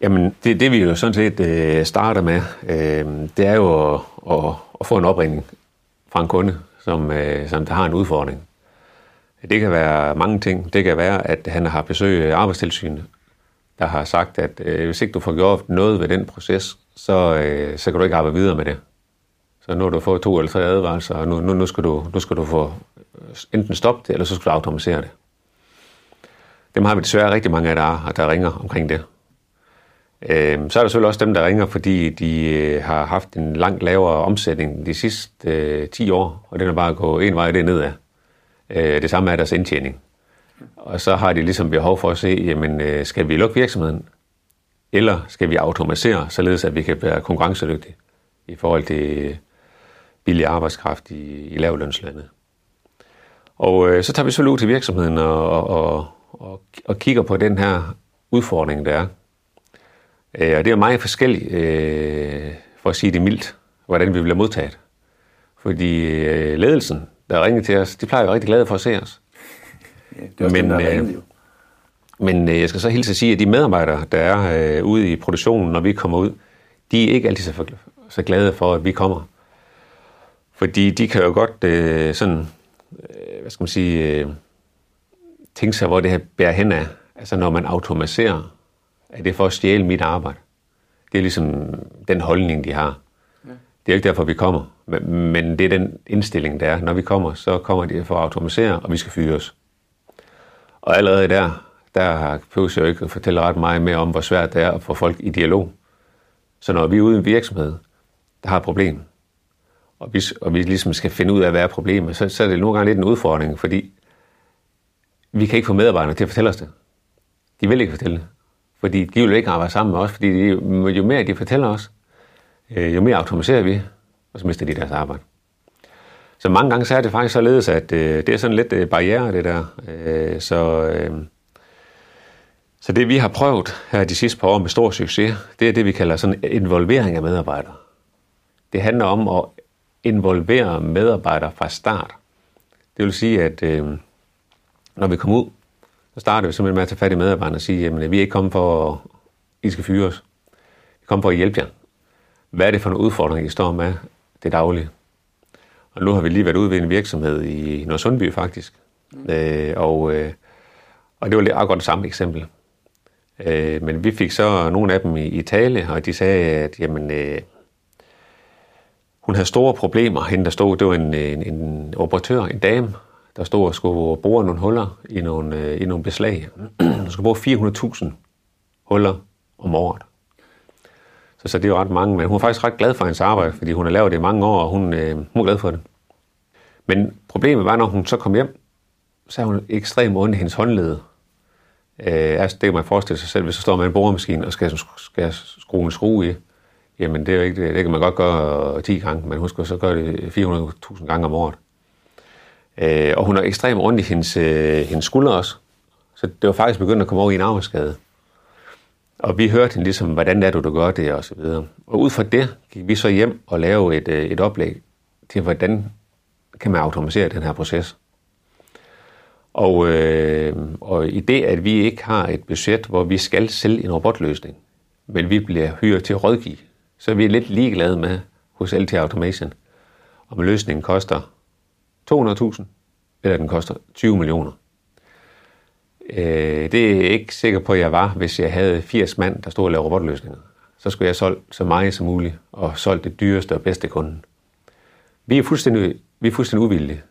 Jamen, det vi jo sådan set starter med, det er jo at få en opringning fra en kunde, som der har en udfordring. Det kan være mange ting. Det kan være, at han har besøg af Arbejdstilsynet, der har sagt, at hvis ikke du får gjort noget ved den proces, så kan du ikke arbejde videre med det. Så nu har du fået 2 eller 3 advarsler, og nu skal du få enten stoppe det, eller så skal du automatisere det. Dem har vi desværre rigtig mange af, der ringer omkring det. Så er der selvfølgelig også dem, der ringer, fordi de har haft en langt lavere omsætning de sidste 10 år, og den er bare gået en vej, det er nedad. Det samme er deres indtjening. Og så har de ligesom behov for at se, jamen, skal vi lukke virksomheden, eller skal vi automatisere, således at vi kan være konkurrencedygtige i forhold til billig arbejdskraft i lavlønslande. Og så tager vi selvfølgelig ud til virksomheden og kigger på den her udfordring, der er. Og det er meget forskelligt, for at sige det mildt, hvordan vi bliver modtaget. Fordi ledelsen, der ringer til os, de plejer jo rigtig glade for at se os. Ja, det er også men, men jeg skal så hilse at sige, at de medarbejdere, der er ude i produktionen, når vi kommer ud, de er ikke altid så glade for, at vi kommer. Fordi de kan jo godt tænke sig, hvor det her bærer hen af. Altså når man automatiserer, er det for at stjæle mit arbejde. Det er ligesom den holdning, de har. Ja. Det er ikke derfor, vi kommer. Men det er den indstilling, der er. Når vi kommer, så kommer de for at automatisere, og vi skal fyres. Og allerede der behøver jeg jo ikke at fortælle ret meget mere om, hvor svært det er at få folk i dialog. Så når vi er ude i en virksomhed, der har et problem, og vi ligesom skal finde ud af, hvad er problemet, så er det nogle gange lidt en udfordring, fordi vi kan ikke få medarbejderne til at fortælle os det. De vil ikke fortælle det, fordi de vil ikke arbejde sammen med os, fordi jo mere de fortæller os, jo mere automatiserer vi, og så mister de deres arbejde. Så mange gange så er det faktisk således, at det er sådan lidt barriere, det der. Så det, vi har prøvet her de sidste par år med stor succes, det er det, vi kalder sådan involvering af medarbejdere. Det handler om at involvere medarbejdere fra start. Det vil sige, at når vi kommer ud, så starter vi simpelthen med at tage fat i medarbejderne og sige, jamen vi er ikke kommet for, at I skal fyre os. Vi er kommet for at hjælpe jer. Hvad er det for en udfordring, I står med det daglige? Og nu har vi lige været ude ved en virksomhed i Nordsundby faktisk. Og det var lidt akkurat det samme eksempel. Men vi fik så nogle af dem i tale, og de sagde, at jamen, hun havde store problemer. Hende der stod, det var en operatør, en dame, der stod og skulle bore nogle huller i nogle beslag. Hun skulle bore 400.000 huller om året. Så det er jo ret mange, men hun er faktisk ret glad for hendes arbejde, fordi hun har lavet det i mange år, og hun er glad for det. Men problemet var, når hun så kom hjem, så er hun ekstremt ondt i hendes håndled. Altså det kan man forestille sig selv, hvis du står med en boremaskine og skal skrue en skrue i. Jamen det er jo ikke det. Det kan man godt gøre 10 gange, men hun skal så gøre det 400.000 gange om året. Og hun er ekstremt ondt i hendes skulder også. Så det var faktisk begyndt at komme over i en arbejdsskade. Og vi hørte hende ligesom, hvordan er du gør det, og så videre. Og ud fra det gik vi så hjem og lavede et oplæg til, hvordan kan man automatisere den her proces. Og i det, at vi ikke har et budget, hvor vi skal sælge en robotløsning, men vi bliver hyret til at rådgive, så er vi lidt ligeglade med hos LT Automation, om løsningen koster 200.000, eller den koster 20 millioner. Det er jeg ikke sikker på, at jeg var, hvis jeg havde 80 mand, der stod og lavede robotløsninger. Så skulle jeg solgt så meget som muligt, og solgt det dyreste og bedste kunden. Vi er fuldstændig uvillige.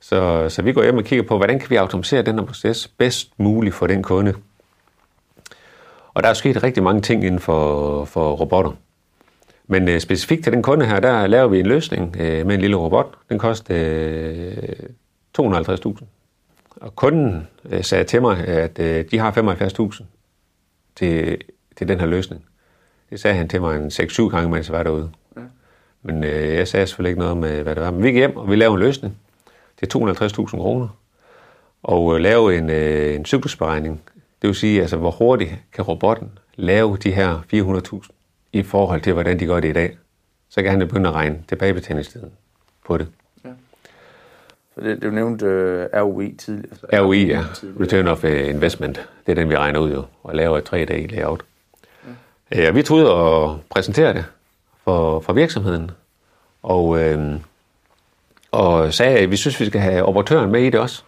Så vi går hjem og kigger på, hvordan kan vi automatisere den her proces bedst muligt for den kunde. Og der er sket rigtig mange ting inden for robotter. Men specifikt til den kunde her, der laver vi en løsning med en lille robot. Den koster 250.000. Og kunden sagde til mig, at de har 75.000 til den her løsning. Det sagde han til mig en 6-7 gange, mens jeg var derude. Ja. Men jeg sagde selvfølgelig ikke noget om, hvad det var. Men vi gik hjem, og vi lavede en løsning til 250.000 kroner. Og lavede en cyklusberegning. Det vil sige, altså, hvor hurtigt kan robotten lave de her 400.000 i forhold til, hvordan de gør det i dag, så kan han jo begynde at regne tilbagebetalingstiden på det. Ja. Så det, du nævnte ROI tidligere. ROI, ja. Return of Investment. Det er den, vi regner ud jo, og laver et 3-dage layout. Ja. Vi tog ud og præsenterede det for virksomheden, og sagde, at vi synes, vi skal have operatøren med i det også,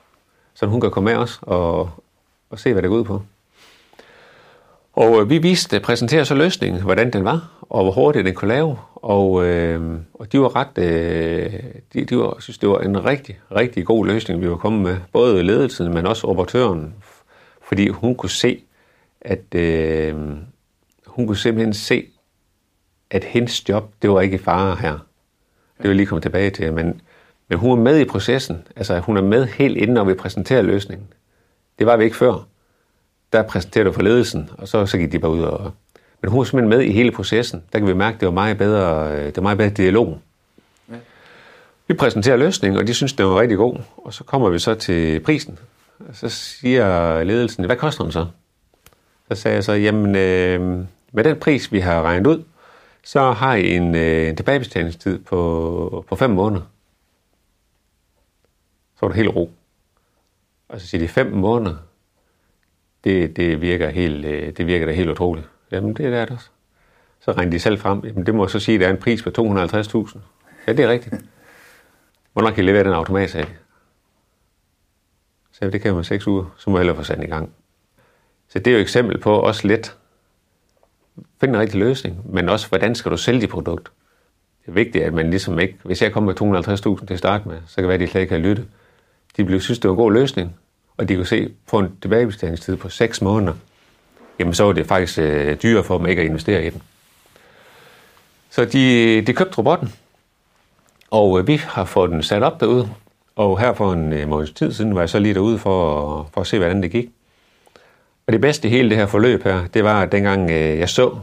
så hun kan komme med os og se, hvad det går ud på. Og vi præsenterede så løsningen, hvordan den var, og hvor hurtigt den kunne lave, og de var ret, synes, det var en rigtig, rigtig god løsning, vi var kommet med, både ledelsen, men også operatøren, fordi hun kunne se, at hun kunne simpelthen se, at hendes job, det var ikke i fare her. Det vil jeg lige komme tilbage til, men hun er med i processen, altså hun er med helt inden, når vi præsenterer løsningen. Det var vi ikke før. Der præsenterede du for ledelsen, og så gik de bare ud. Men hun er simpelthen med i hele processen. Der kan vi mærke, at det var meget bedre dialog. Ja. Vi præsenterer løsningen, og de synes, det var rigtig god. Og så kommer vi så til prisen. Og så siger ledelsen, hvad koster den så? Så sagde jeg så, jamen med den pris, vi har regnet ud, så har I en tilbagebetalingstid på 5 måneder. Så var det helt ro. Og så siger de, 5 måneder. Det virker da helt utroligt. Jamen, det er det også. Så regner de selv frem. Jamen, det må så sige, at der er en pris på 250.000. Ja, det er rigtigt. Hvornår kan I levere den automat, sagde de. Så det kan man 6 uger, så må jeg hellere få sat i gang. Så det er jo et eksempel på også lidt. Find en rigtig løsning, men også, hvordan skal du sælge dit produkt? Det er vigtigt, at man ligesom ikke... Hvis jeg kommer med 250.000 til at starte med, så kan det være, at de slet ikke kan lytte. De blev synes, det var en god løsning. Og de kunne se på en tilbagebetalingstid på 6 måneder, jamen så var det faktisk dyrere for dem ikke at investere i den. Så de købte robotten, og vi har fået den sat op derude. Og her for en måneds tid siden var jeg så lige derude for at se, hvordan det gik. Og det bedste i hele det her forløb her, det var, at dengang jeg så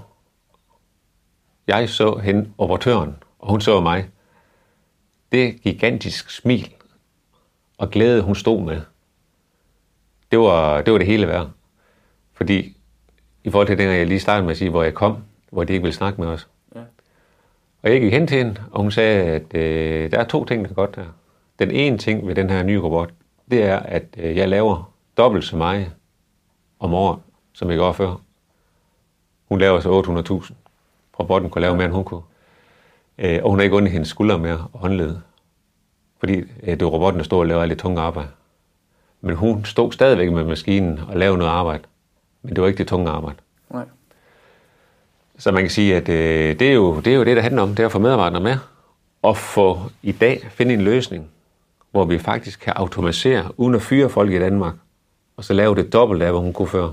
hende, operatøren, og hun så mig. Det gigantisk smil og glæde, hun stod med. Det var det hele værd. Fordi i forhold til den, jeg lige startede med at sige, hvor jeg kom, hvor de ikke ville snakke med os. Ja. Og jeg gik hen til hende, og hun sagde, at der er 2 ting, der er godt der. Den ene ting ved den her nye robot, det er, at jeg laver dobbelt så meget om året, som jeg gjorde før. Hun laver så 800.000. Robotten kunne lave mere, end hun kunne. Og hun har ikke ondt i hendes skuldre mere og håndled. Fordi det var robotten, der stod og lavede alle det tunge arbejde. Men hun stod stadigvæk med maskinen og lavede noget arbejde. Men det var ikke det tunge arbejde. Nej. Så man kan sige, at det er jo det, der handler om. Det er at få medarbejderne med. Og få i dag finde en løsning, hvor vi faktisk kan automatisere uden at fyre folk i Danmark. Og så lave det dobbelt af, hvad hun kunne før.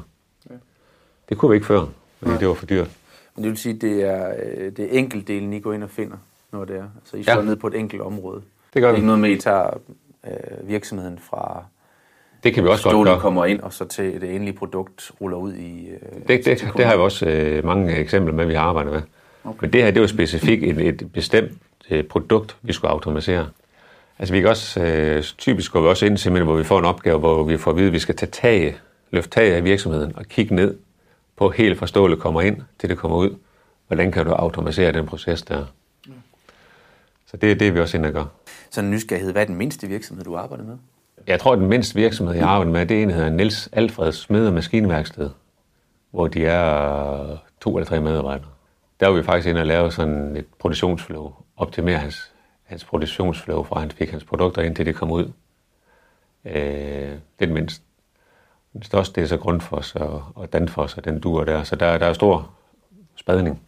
Ja. Det kunne vi ikke før, fordi det var for dyrt. Men det vil sige, at det er enkeltdelen, I går ind og finder, når det er. Altså I slår ned på et enkelt område. Det gør vi. Det er ikke noget med, I tager virksomheden fra... Det kan vi også stolen godt gøre. Kommer ind og så til det endelige produkt ruller ud i... Det har vi også mange eksempler med, vi har arbejdet med. Okay. Men det her, det var specifikt et bestemt produkt, vi skulle automatisere. Altså vi kan også... typisk går vi også ind simpelthen, hvor vi får en opgave, hvor vi får at vide, at vi skal løfte tag af virksomheden og kigge ned på helt fra stålet kommer ind, til det kommer ud. Hvordan kan du automatisere den proces der? Ja. Så det er det, vi også ind og gør. Så en nysgerrighed, hvad er den mindste virksomhed, du arbejder med? Jeg tror, at den mindste virksomhed, jeg arbejder med, det er en, der hedder Niels Alfreds smede maskinværksted, hvor de er 2 eller 3 medarbejdere. Der var vi faktisk inde og lave sådan et produktionsflow, optimere hans produktionsflow, fra han fik hans produkter ind, til det kom ud. Det er den mindste. Den største, det er så Grundfos og Danfoss, og den duer der, så der er stor spredning.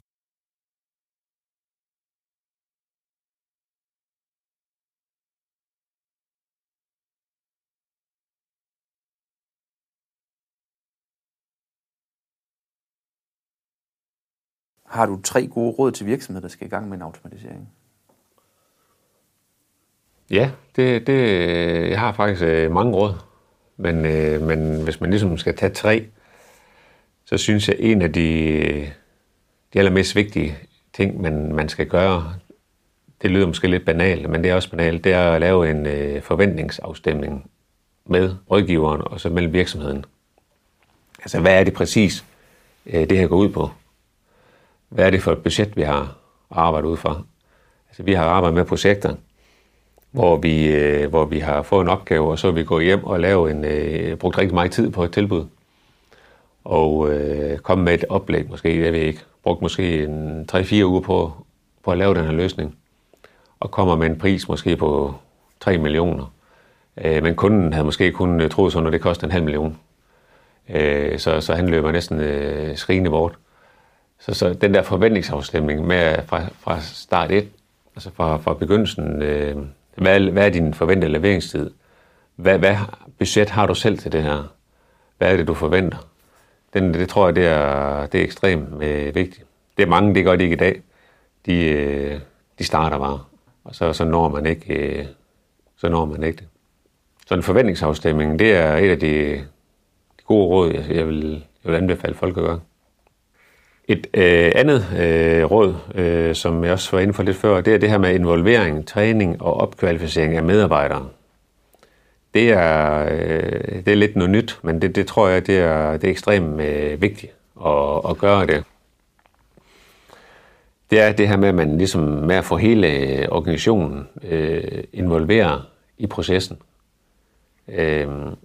Har du 3 gode råd til virksomheder, der skal i gang med en automatisering? Ja, jeg har faktisk mange råd. Men hvis man ligesom skal tage 3, så synes jeg, en af de allermest vigtige ting, man skal gøre, det lyder måske lidt banalt, men det er også banalt, det er at lave en forventningsafstemning med rådgiveren og så mellem virksomheden. Altså, hvad er det præcis, det her går ud på? hvad er det for et budget, vi har arbejdet ud fra. Altså, vi har arbejdet med projekter, hvor vi har fået en opgave, og så vi går hjem og laver brugt rigtig meget tid på et tilbud. Og komme med et oplæg, måske, jeg ved ikke, brugt måske 3-4 uger på at lave den her løsning. Og kommer med en pris måske på 3 millioner. Men kunden havde måske kun troet sådan, at det kostede 500.000. Så han løber næsten skrigende bort. Så den der forventningsafstemning med fra start 1, altså fra begyndelsen, hvad er din forventede leveringstid? Hvad budget har du selv til det her? Hvad er det, du forventer? Det tror jeg, det er ekstremt vigtigt. Det er mange, det gør de ikke i dag. De starter bare, og så når man ikke det. Så en forventningsafstemning, det er et af de gode råd, jeg vil anbefale folk at gøre. Et andet råd, som jeg også var inde for lidt før, det er det her med involvering, træning og opkvalificering af medarbejdere. Det er lidt noget nyt, men det tror jeg, det er ekstremt vigtigt at gøre det. Det er det her med, at man ligesom med at få hele organisationen involveret i processen. Det er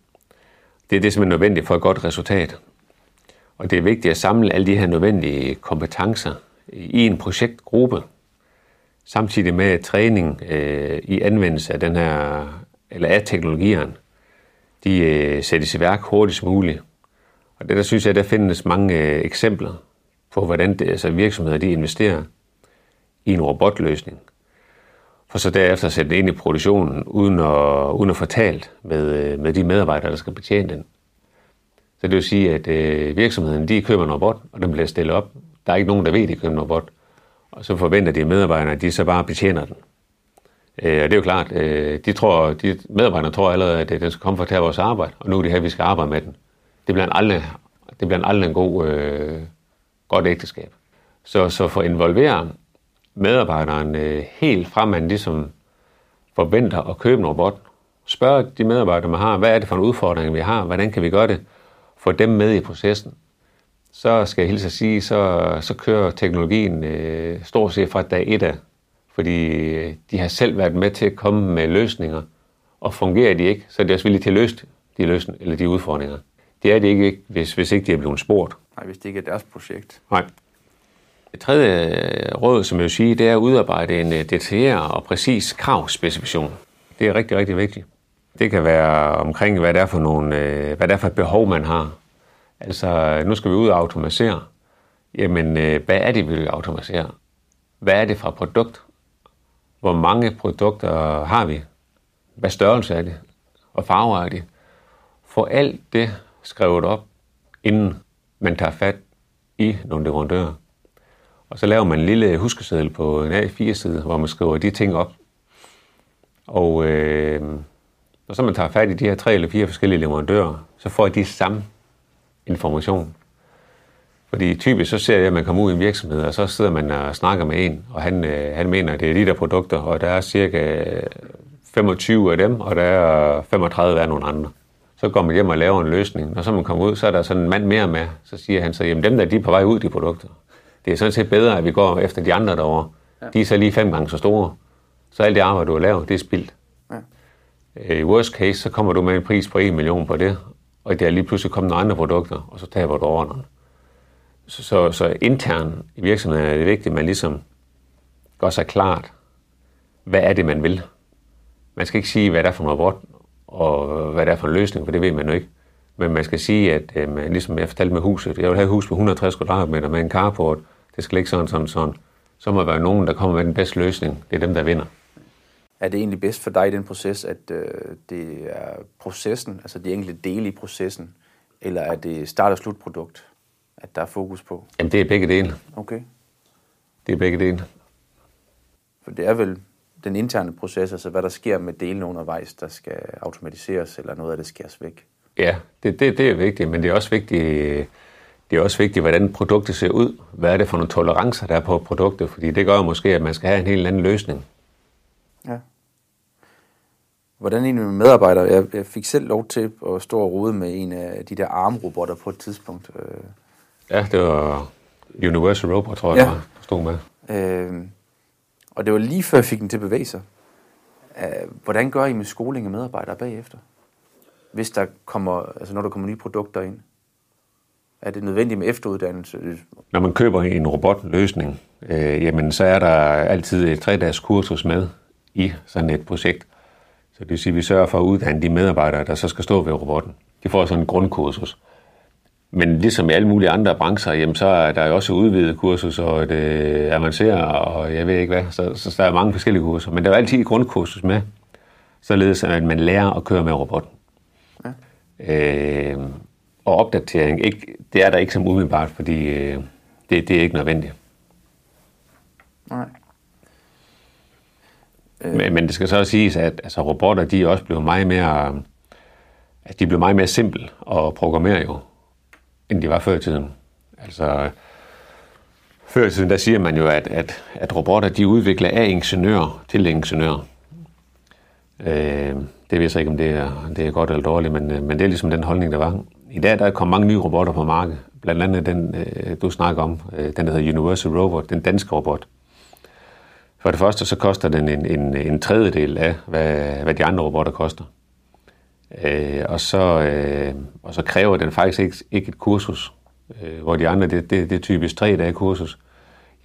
simpelthen nødvendigt for et godt resultat. Og det er vigtigt at samle alle de her nødvendige kompetencer i en projektgruppe, samtidig med træning i anvendelse af den her, eller af teknologierne, de sættes i værk hurtigst muligt. Og det der synes jeg, der findes mange eksempler på, hvordan virksomheder de investerer i en robotløsning, for så derefter sætte den ind i produktionen, uden at få talt med de medarbejdere, der skal betjene den. Så det vil sige, at virksomheden de køber en robot, og den bliver stillet op. Der er ikke nogen, der ved, at de køber en robot. Og så forventer de medarbejdere, at de så bare betjener den. Og det er jo klart, de medarbejderne tror allerede, at den skal komme for at tage vores arbejde, og nu er det her, vi skal arbejde med den. Det bliver aldrig en godt ægteskab. Så for at involvere medarbejderen helt fra man ligesom forventer at købe en robot, spørg de medarbejdere, man har, hvad er det for en udfordring, vi har, hvordan kan vi gøre det, få dem med i processen. Så skal jeg hilse at sige, så kører teknologien stort set fra dag 1 af, fordi de har selv været med til at komme med løsninger, og fungerer de ikke, så er de også villige til at løse de udfordringer. Det er de ikke, hvis ikke de er blevet spurgt. Nej, hvis det ikke er deres projekt. Nej. Det tredje råd, som jeg vil sige, det er at udarbejde en detaljeret og præcis kravspecifikation. Det er rigtig, rigtig vigtigt. Det kan være omkring, hvad det er for et behov, man har. Altså, nu skal vi ud og automatisere. Jamen, hvad er det, vi vil automatisere? Hvad er det fra produkt? Hvor mange produkter har vi? Hvad størrelse er det? Og farver er det? Få alt det skrevet op, inden man tager fat i nogle leverandører. Og så laver man en lille huskeseddel på en A4-side, hvor man skriver de ting op. Og så man tager fat i de her 3 eller 4 forskellige leverandører, så får de samme information. Fordi typisk så ser jeg, at man kommer ud i en virksomhed, og så sidder man og snakker med en, og han mener, at det er de der produkter, og der er cirka 25 af dem, og der er 35 af nogle andre. Så går man hjem og laver en løsning, og så man kommer ud, så er der sådan en mand mere med, så siger han så, jamen dem der, de er på vej ud, de produkter. Det er sådan set bedre, at vi går efter de andre derovre. Ja. De er så lige 5 gange så store, så alt det arbejde, du har lavet, det er spildt. Ja. I worst case, så kommer du med en pris på 1 million på det, og der er lige pludselig kommet nogle andre produkter, og så taber du ordren. Så internt i virksomheden er det vigtigt, at man ligesom gør sig klart, hvad er det, man vil. Man skal ikke sige, hvad der er for en robot, og hvad der er for en løsning, for det ved man jo ikke. Men man skal sige, at ligesom jeg fortalte med huset, jeg vil have et hus på 160 kvadratmeter med en carport, det skal ligge sådan. Så må der være nogen, der kommer med den bedste løsning. Det er dem, der vinder. Er det egentlig bedst for dig i den proces, at det er processen, altså de enkelte dele i processen, eller er det start- og slutprodukt, at der er fokus på? Jamen, det er begge dele. Okay. Det er begge dele. For det er vel den interne proces, altså hvad der sker med delene undervejs, der skal automatiseres, eller noget af det skæres væk? Ja, det er vigtigt, men det er også vigtigt, hvordan produktet ser ud. Hvad er det for nogle tolerancer, der er på produktet? Fordi det gør måske, at man skal have en helt anden løsning. Ja. Hvordan egentlig med medarbejdere? Jeg fik selv lov til at stå og rode med en af de der armrobotter på et tidspunkt. Ja, det var Universal Robot, tror jeg, der stod med. Og det var lige før jeg fik den til at bevæge sig. Hvordan gør I med skoling af medarbejdere bagefter? Hvis der kommer, altså når der kommer nye produkter ind, er det nødvendigt med efteruddannelse? Når man køber en robotløsning, jamen så er der altid et 3-dages kursus med i sådan et projekt. Så det vil sige, at vi sørger for at uddanne de medarbejdere, der så skal stå ved robotten. De får sådan en grundkursus. Men ligesom i alle mulige andre brancher, jamen så er der jo også udvidet kursus og et avanceret og jeg ved ikke hvad. Så der er mange forskellige kurser, men der er altid et grundkursus med, således at man lærer at køre med robotten. Ja. Og opdatering, ikke, det er der ikke som umiddelbart, fordi det er ikke nødvendigt. Nej. Men det skal så også siges, at altså, robotter de er også blevet meget mere, at de blev meget mere simple at programmere jo, end de var før i tiden. Altså, før i tiden, der siger man jo, at robotter, de udvikler af ingeniører til ingeniører. Det ved jeg så ikke, om det er godt eller dårligt, men det er ligesom den holdning, der var. I dag, der er kommet mange nye robotter på markedet. Blandt andet den, du snakker om, den der hedder Universal Robot, den danske robot. For det første, så koster den en tredjedel af, hvad de andre robotter koster. Og så kræver den faktisk ikke et kursus, hvor de andre, det er typisk 3 dage kursus.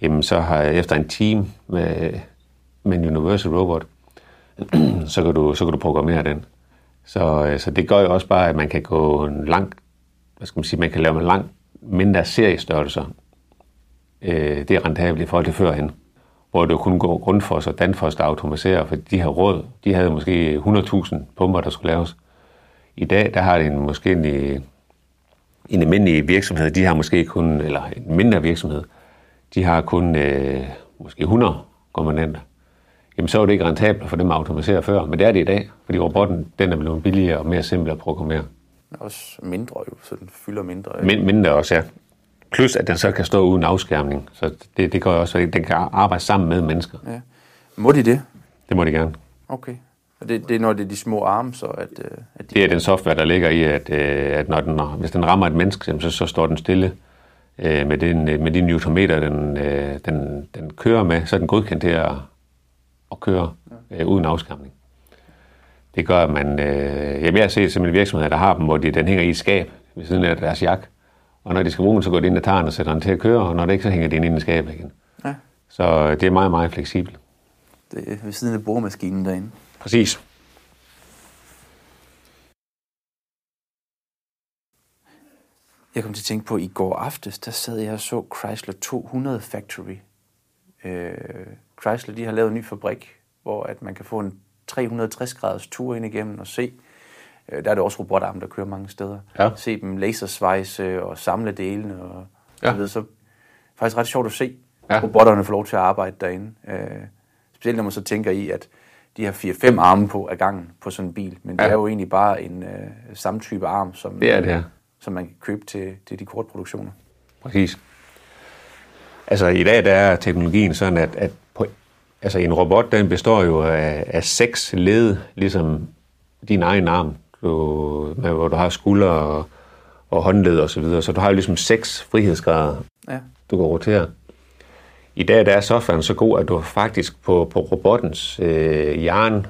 Jamen så har efter en time med en Universal Robot, så kan du programmere den. Så det gør jo også bare, at man kan gå man kan lave en langt mindre seriestørrelser. Det er rentabelt i forhold til førhen, hvor det jo kun går Grundfos og Danfoss, der automatiserer, for de har råd. De havde måske 100.000 pumper, der skulle laves. I dag, der har det en almindelig virksomhed, de har måske kun, eller en mindre virksomhed, de har kun måske 100 komponenter. Jamen så er det ikke rentabelt for dem at automatisere før, men det er det i dag, fordi robotten, den er blevet billigere og mere simpel at programmere. Også mindre jo, så den fylder mindre. Mindre også, ja. Plus at den så kan stå uden afskærmning, så det gør også, at den kan arbejde sammen med mennesker. Ja. Må de det? Det må de gerne. Okay. Og det er, når det er de små arme, så at de... Det er den software, der ligger i, at hvis den rammer et menneske, så står den stille med de newtonmeter, den kører med, så er den godkendt til at køre uden afskærmning. Det gør, at man... jeg har set simpelthen virksomheder, der har dem, hvor den hænger i et skab ved siden af deres jakke. Og når de skal bruge den, så går de ind og tager den og sætter den til at køre, og når det ikke, så hænger de ind i skabet igen. Ja. Så det er meget, meget fleksibelt. Det er ved siden af boremaskinen derinde. Præcis. Jeg kom til at tænke på, at i går aftes, der sad jeg og så Chrysler 200 Factory. Chrysler, de har lavet en ny fabrik, hvor at man kan få en 360-graders tur ind igennem og se. Der er det også robotarme, der kører mange steder. Ja. Se dem lasersvejse og samle delene. Og ja. Så faktisk ret sjovt at se, ja. Robotterne får lov til at arbejde derinde. Specielt når man så tænker i, at de har 4-5 arme på ad gangen på sådan en bil. Men det er jo egentlig bare en samme type arm, som, som man kan købe til de korte produktioner. Præcis. Altså i dag der er teknologien sådan, at en robot den består jo af 6 led, ligesom din egen arm, hvor du har skuldre og håndled og så videre. Så du har jo ligesom 6 frihedsgrader, du kan rotere. I dag der er softwaren så god, at du faktisk på robottens hjerne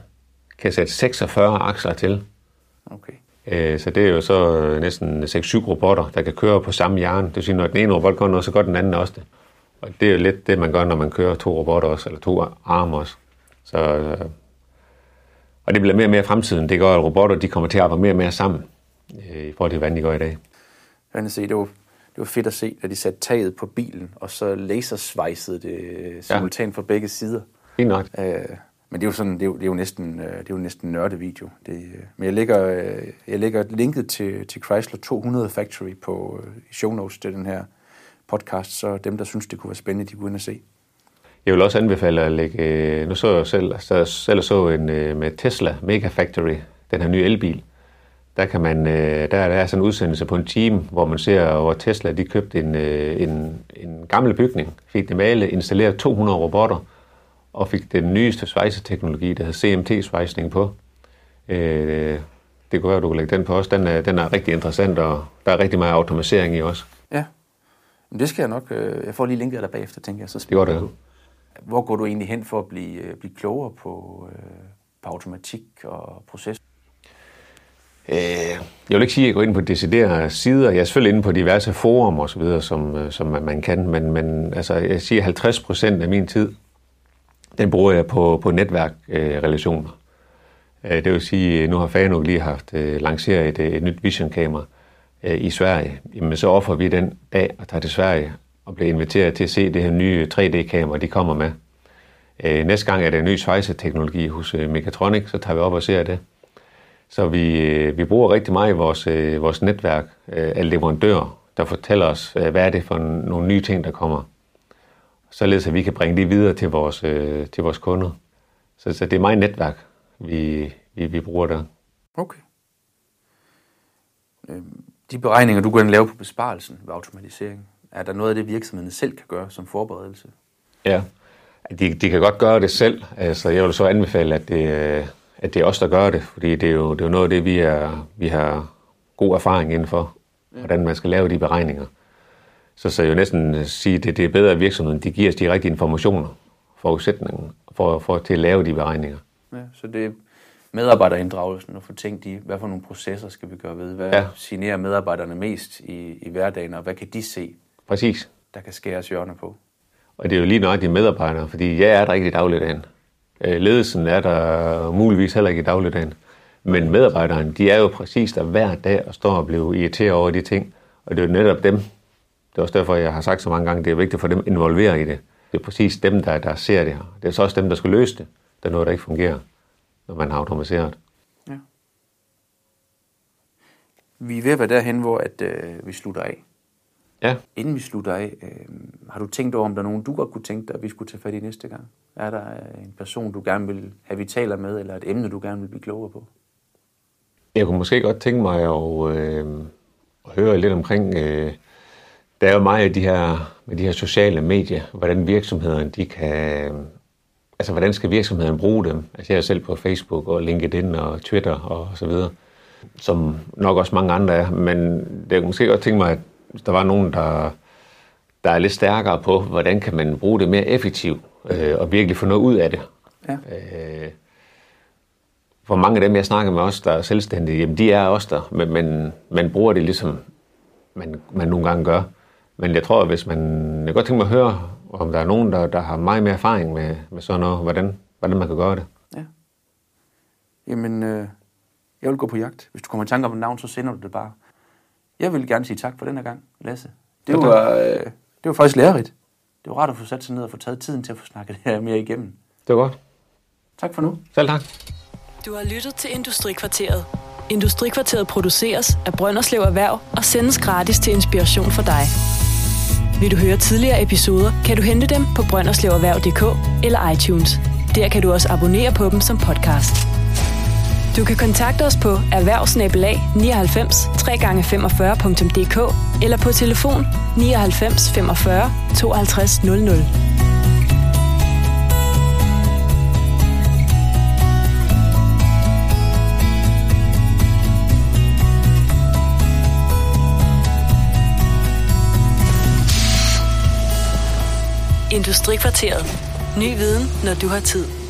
kan sætte 46 aksler til. Okay. Så det er jo så næsten 6-7 robotter, der kan køre på samme hjerne. Det vil sige, når den ene robot gør noget, så gør den anden også det. Og det er jo lidt det, man gør, når man kører 2 robotter også, eller 2 arme også. Så... Og det bliver mere og mere fremtiden. Det gør, at robotter de kommer til at arbejde mere og mere sammen i forhold til, hvordan de gør i dag. Det var fedt at se, at de satte taget på bilen, og så lasersvejsede det simultant fra begge sider. Helt nok. Men det er jo næsten en nørdevideo. Men jeg lægger et linket til Chrysler 200 Factory på show notes til den her podcast, så dem, der synes, det kunne være spændende, de kunne ind og se. Jeg vil også anbefale at lægge... Nu så jeg selv en med Tesla Megafactory, den her nye elbil. Der er sådan en udsendelse på en time, hvor man ser, hvor Tesla de købte en gammel bygning, fik det malet, installeret 200 robotter, og fik den nyeste svejseteknologi, der hedder CMT-svejsning på. Det kunne være, at du kan lægge den på os. Den er rigtig interessant, og der er rigtig meget automatisering i også. Ja, Men det skal jeg nok. Jeg får lige linket dig bagefter, tænker jeg. Så det går det. Hvor går du egentlig hen for at blive klogere på automatik og proces? Jeg vil ikke sige, at jeg går ind på deciderede sider. Jeg er selvfølgelig inde på diverse forum og så videre, som man kan. Men altså, jeg siger, 50% af min tid, den bruger jeg på netværkrelationer. Det vil sige, nu har Fano lige haft lanceret et nyt visionkamera i Sverige. Jamen, så offer vi den dag og tager til Sverige og bliver inviteret til at se det her nye 3D-kamera, de kommer med. Næste gang er det en ny svejseteknologi hos Megatronic, så tager vi op og ser det. Så vi bruger rigtig meget i vores netværk af leverandører, der fortæller os, hvad er det for nogle nye ting, der kommer. Således at vi kan bringe det videre til vores kunder. Så det er meget netværk, vi bruger der. Okay. De beregninger, du kan lave på besparelsen ved automatisering, er der noget af det, virksomheden selv kan gøre som forberedelse? Ja, de kan godt gøre det selv. Altså, jeg vil så anbefale, at det er os, der gør det, fordi det er jo noget af det, vi har god erfaring indenfor, hvordan man skal lave de beregninger. Så jeg vil næsten sige, at det er bedre, at virksomheden de giver os de rigtige informationer, forudsætningen for til at lave de beregninger. Ja, så det er medarbejderinddragelsen og få tænkt i, hvad for nogle processer skal vi gøre ved, hvad generer medarbejderne mest i hverdagen, og hvad kan de se, præcis, der kan skæres hjørner på. Og det er jo lige nøjagtigt medarbejdere, fordi jeg er der ikke i dagligdagen. Ledelsen er der muligvis heller ikke i dagligdagen. Men medarbejderne, de er jo præcis der hver dag og står og bliver irriteret over de ting. Og det er jo netop dem. Det er også derfor, jeg har sagt så mange gange, det er vigtigt for dem at involvere i det. Det er præcis dem, der ser det her. Det er så også dem, der skal løse det. Der er noget, der ikke fungerer, når man har automatiseret. Ja. Vi er ved at være derhen, hvor vi slutter af. Ja. Inden vi slutter af, har du tænkt over, om der er nogen, du godt kunne tænke dig, at vi skulle tage fat i næste gang? Er der en person, du gerne vil have, vi taler med, eller et emne, du gerne vil blive klogere på? Jeg kunne måske godt tænke mig at høre lidt omkring, der er jo meget af de her sociale medier, hvordan virksomhederne, de kan, altså hvordan skal virksomhederne bruge dem? Altså jeg er selv på Facebook og LinkedIn og Twitter og så videre, som nok også mange andre er, men jeg kunne måske godt tænke mig, at hvis der var nogen, der er lidt stærkere på, hvordan kan man bruge det mere effektivt og virkelig få noget ud af det. Ja. For mange af dem, jeg snakker med os, der er selvstændige, jamen de er også der, men man bruger det ligesom man nogle gange gør. Men jeg tror, at hvis man... Jeg godt tænke mig at høre, om der er nogen, der har meget mere erfaring med sådan noget, hvordan man kan gøre det. Ja. Jamen, jeg vil gå på jagt. Hvis du kommer i tanke om et navn, så sender du det bare. Jeg vil gerne sige tak for den her gang, Lasse. Det var faktisk lærerigt. Det var rart at få sat sig ned og få taget tiden til at få snakket det her mere igennem. Det var godt. Tak for nu. Selv tak. Du har lyttet til Industrikvarteret. Industrikvarteret produceres af Brønderslev Erhverv og sendes gratis til inspiration for dig. Vil du høre tidligere episoder, kan du hente dem på brønderslevererhverv.dk eller iTunes. Der kan du også abonnere på dem som podcast. Du kan kontakte os på erhvervs@99 3x45.dk eller på telefon 99 45 52 00. Industrikvarteret. Ny viden, når du har tid.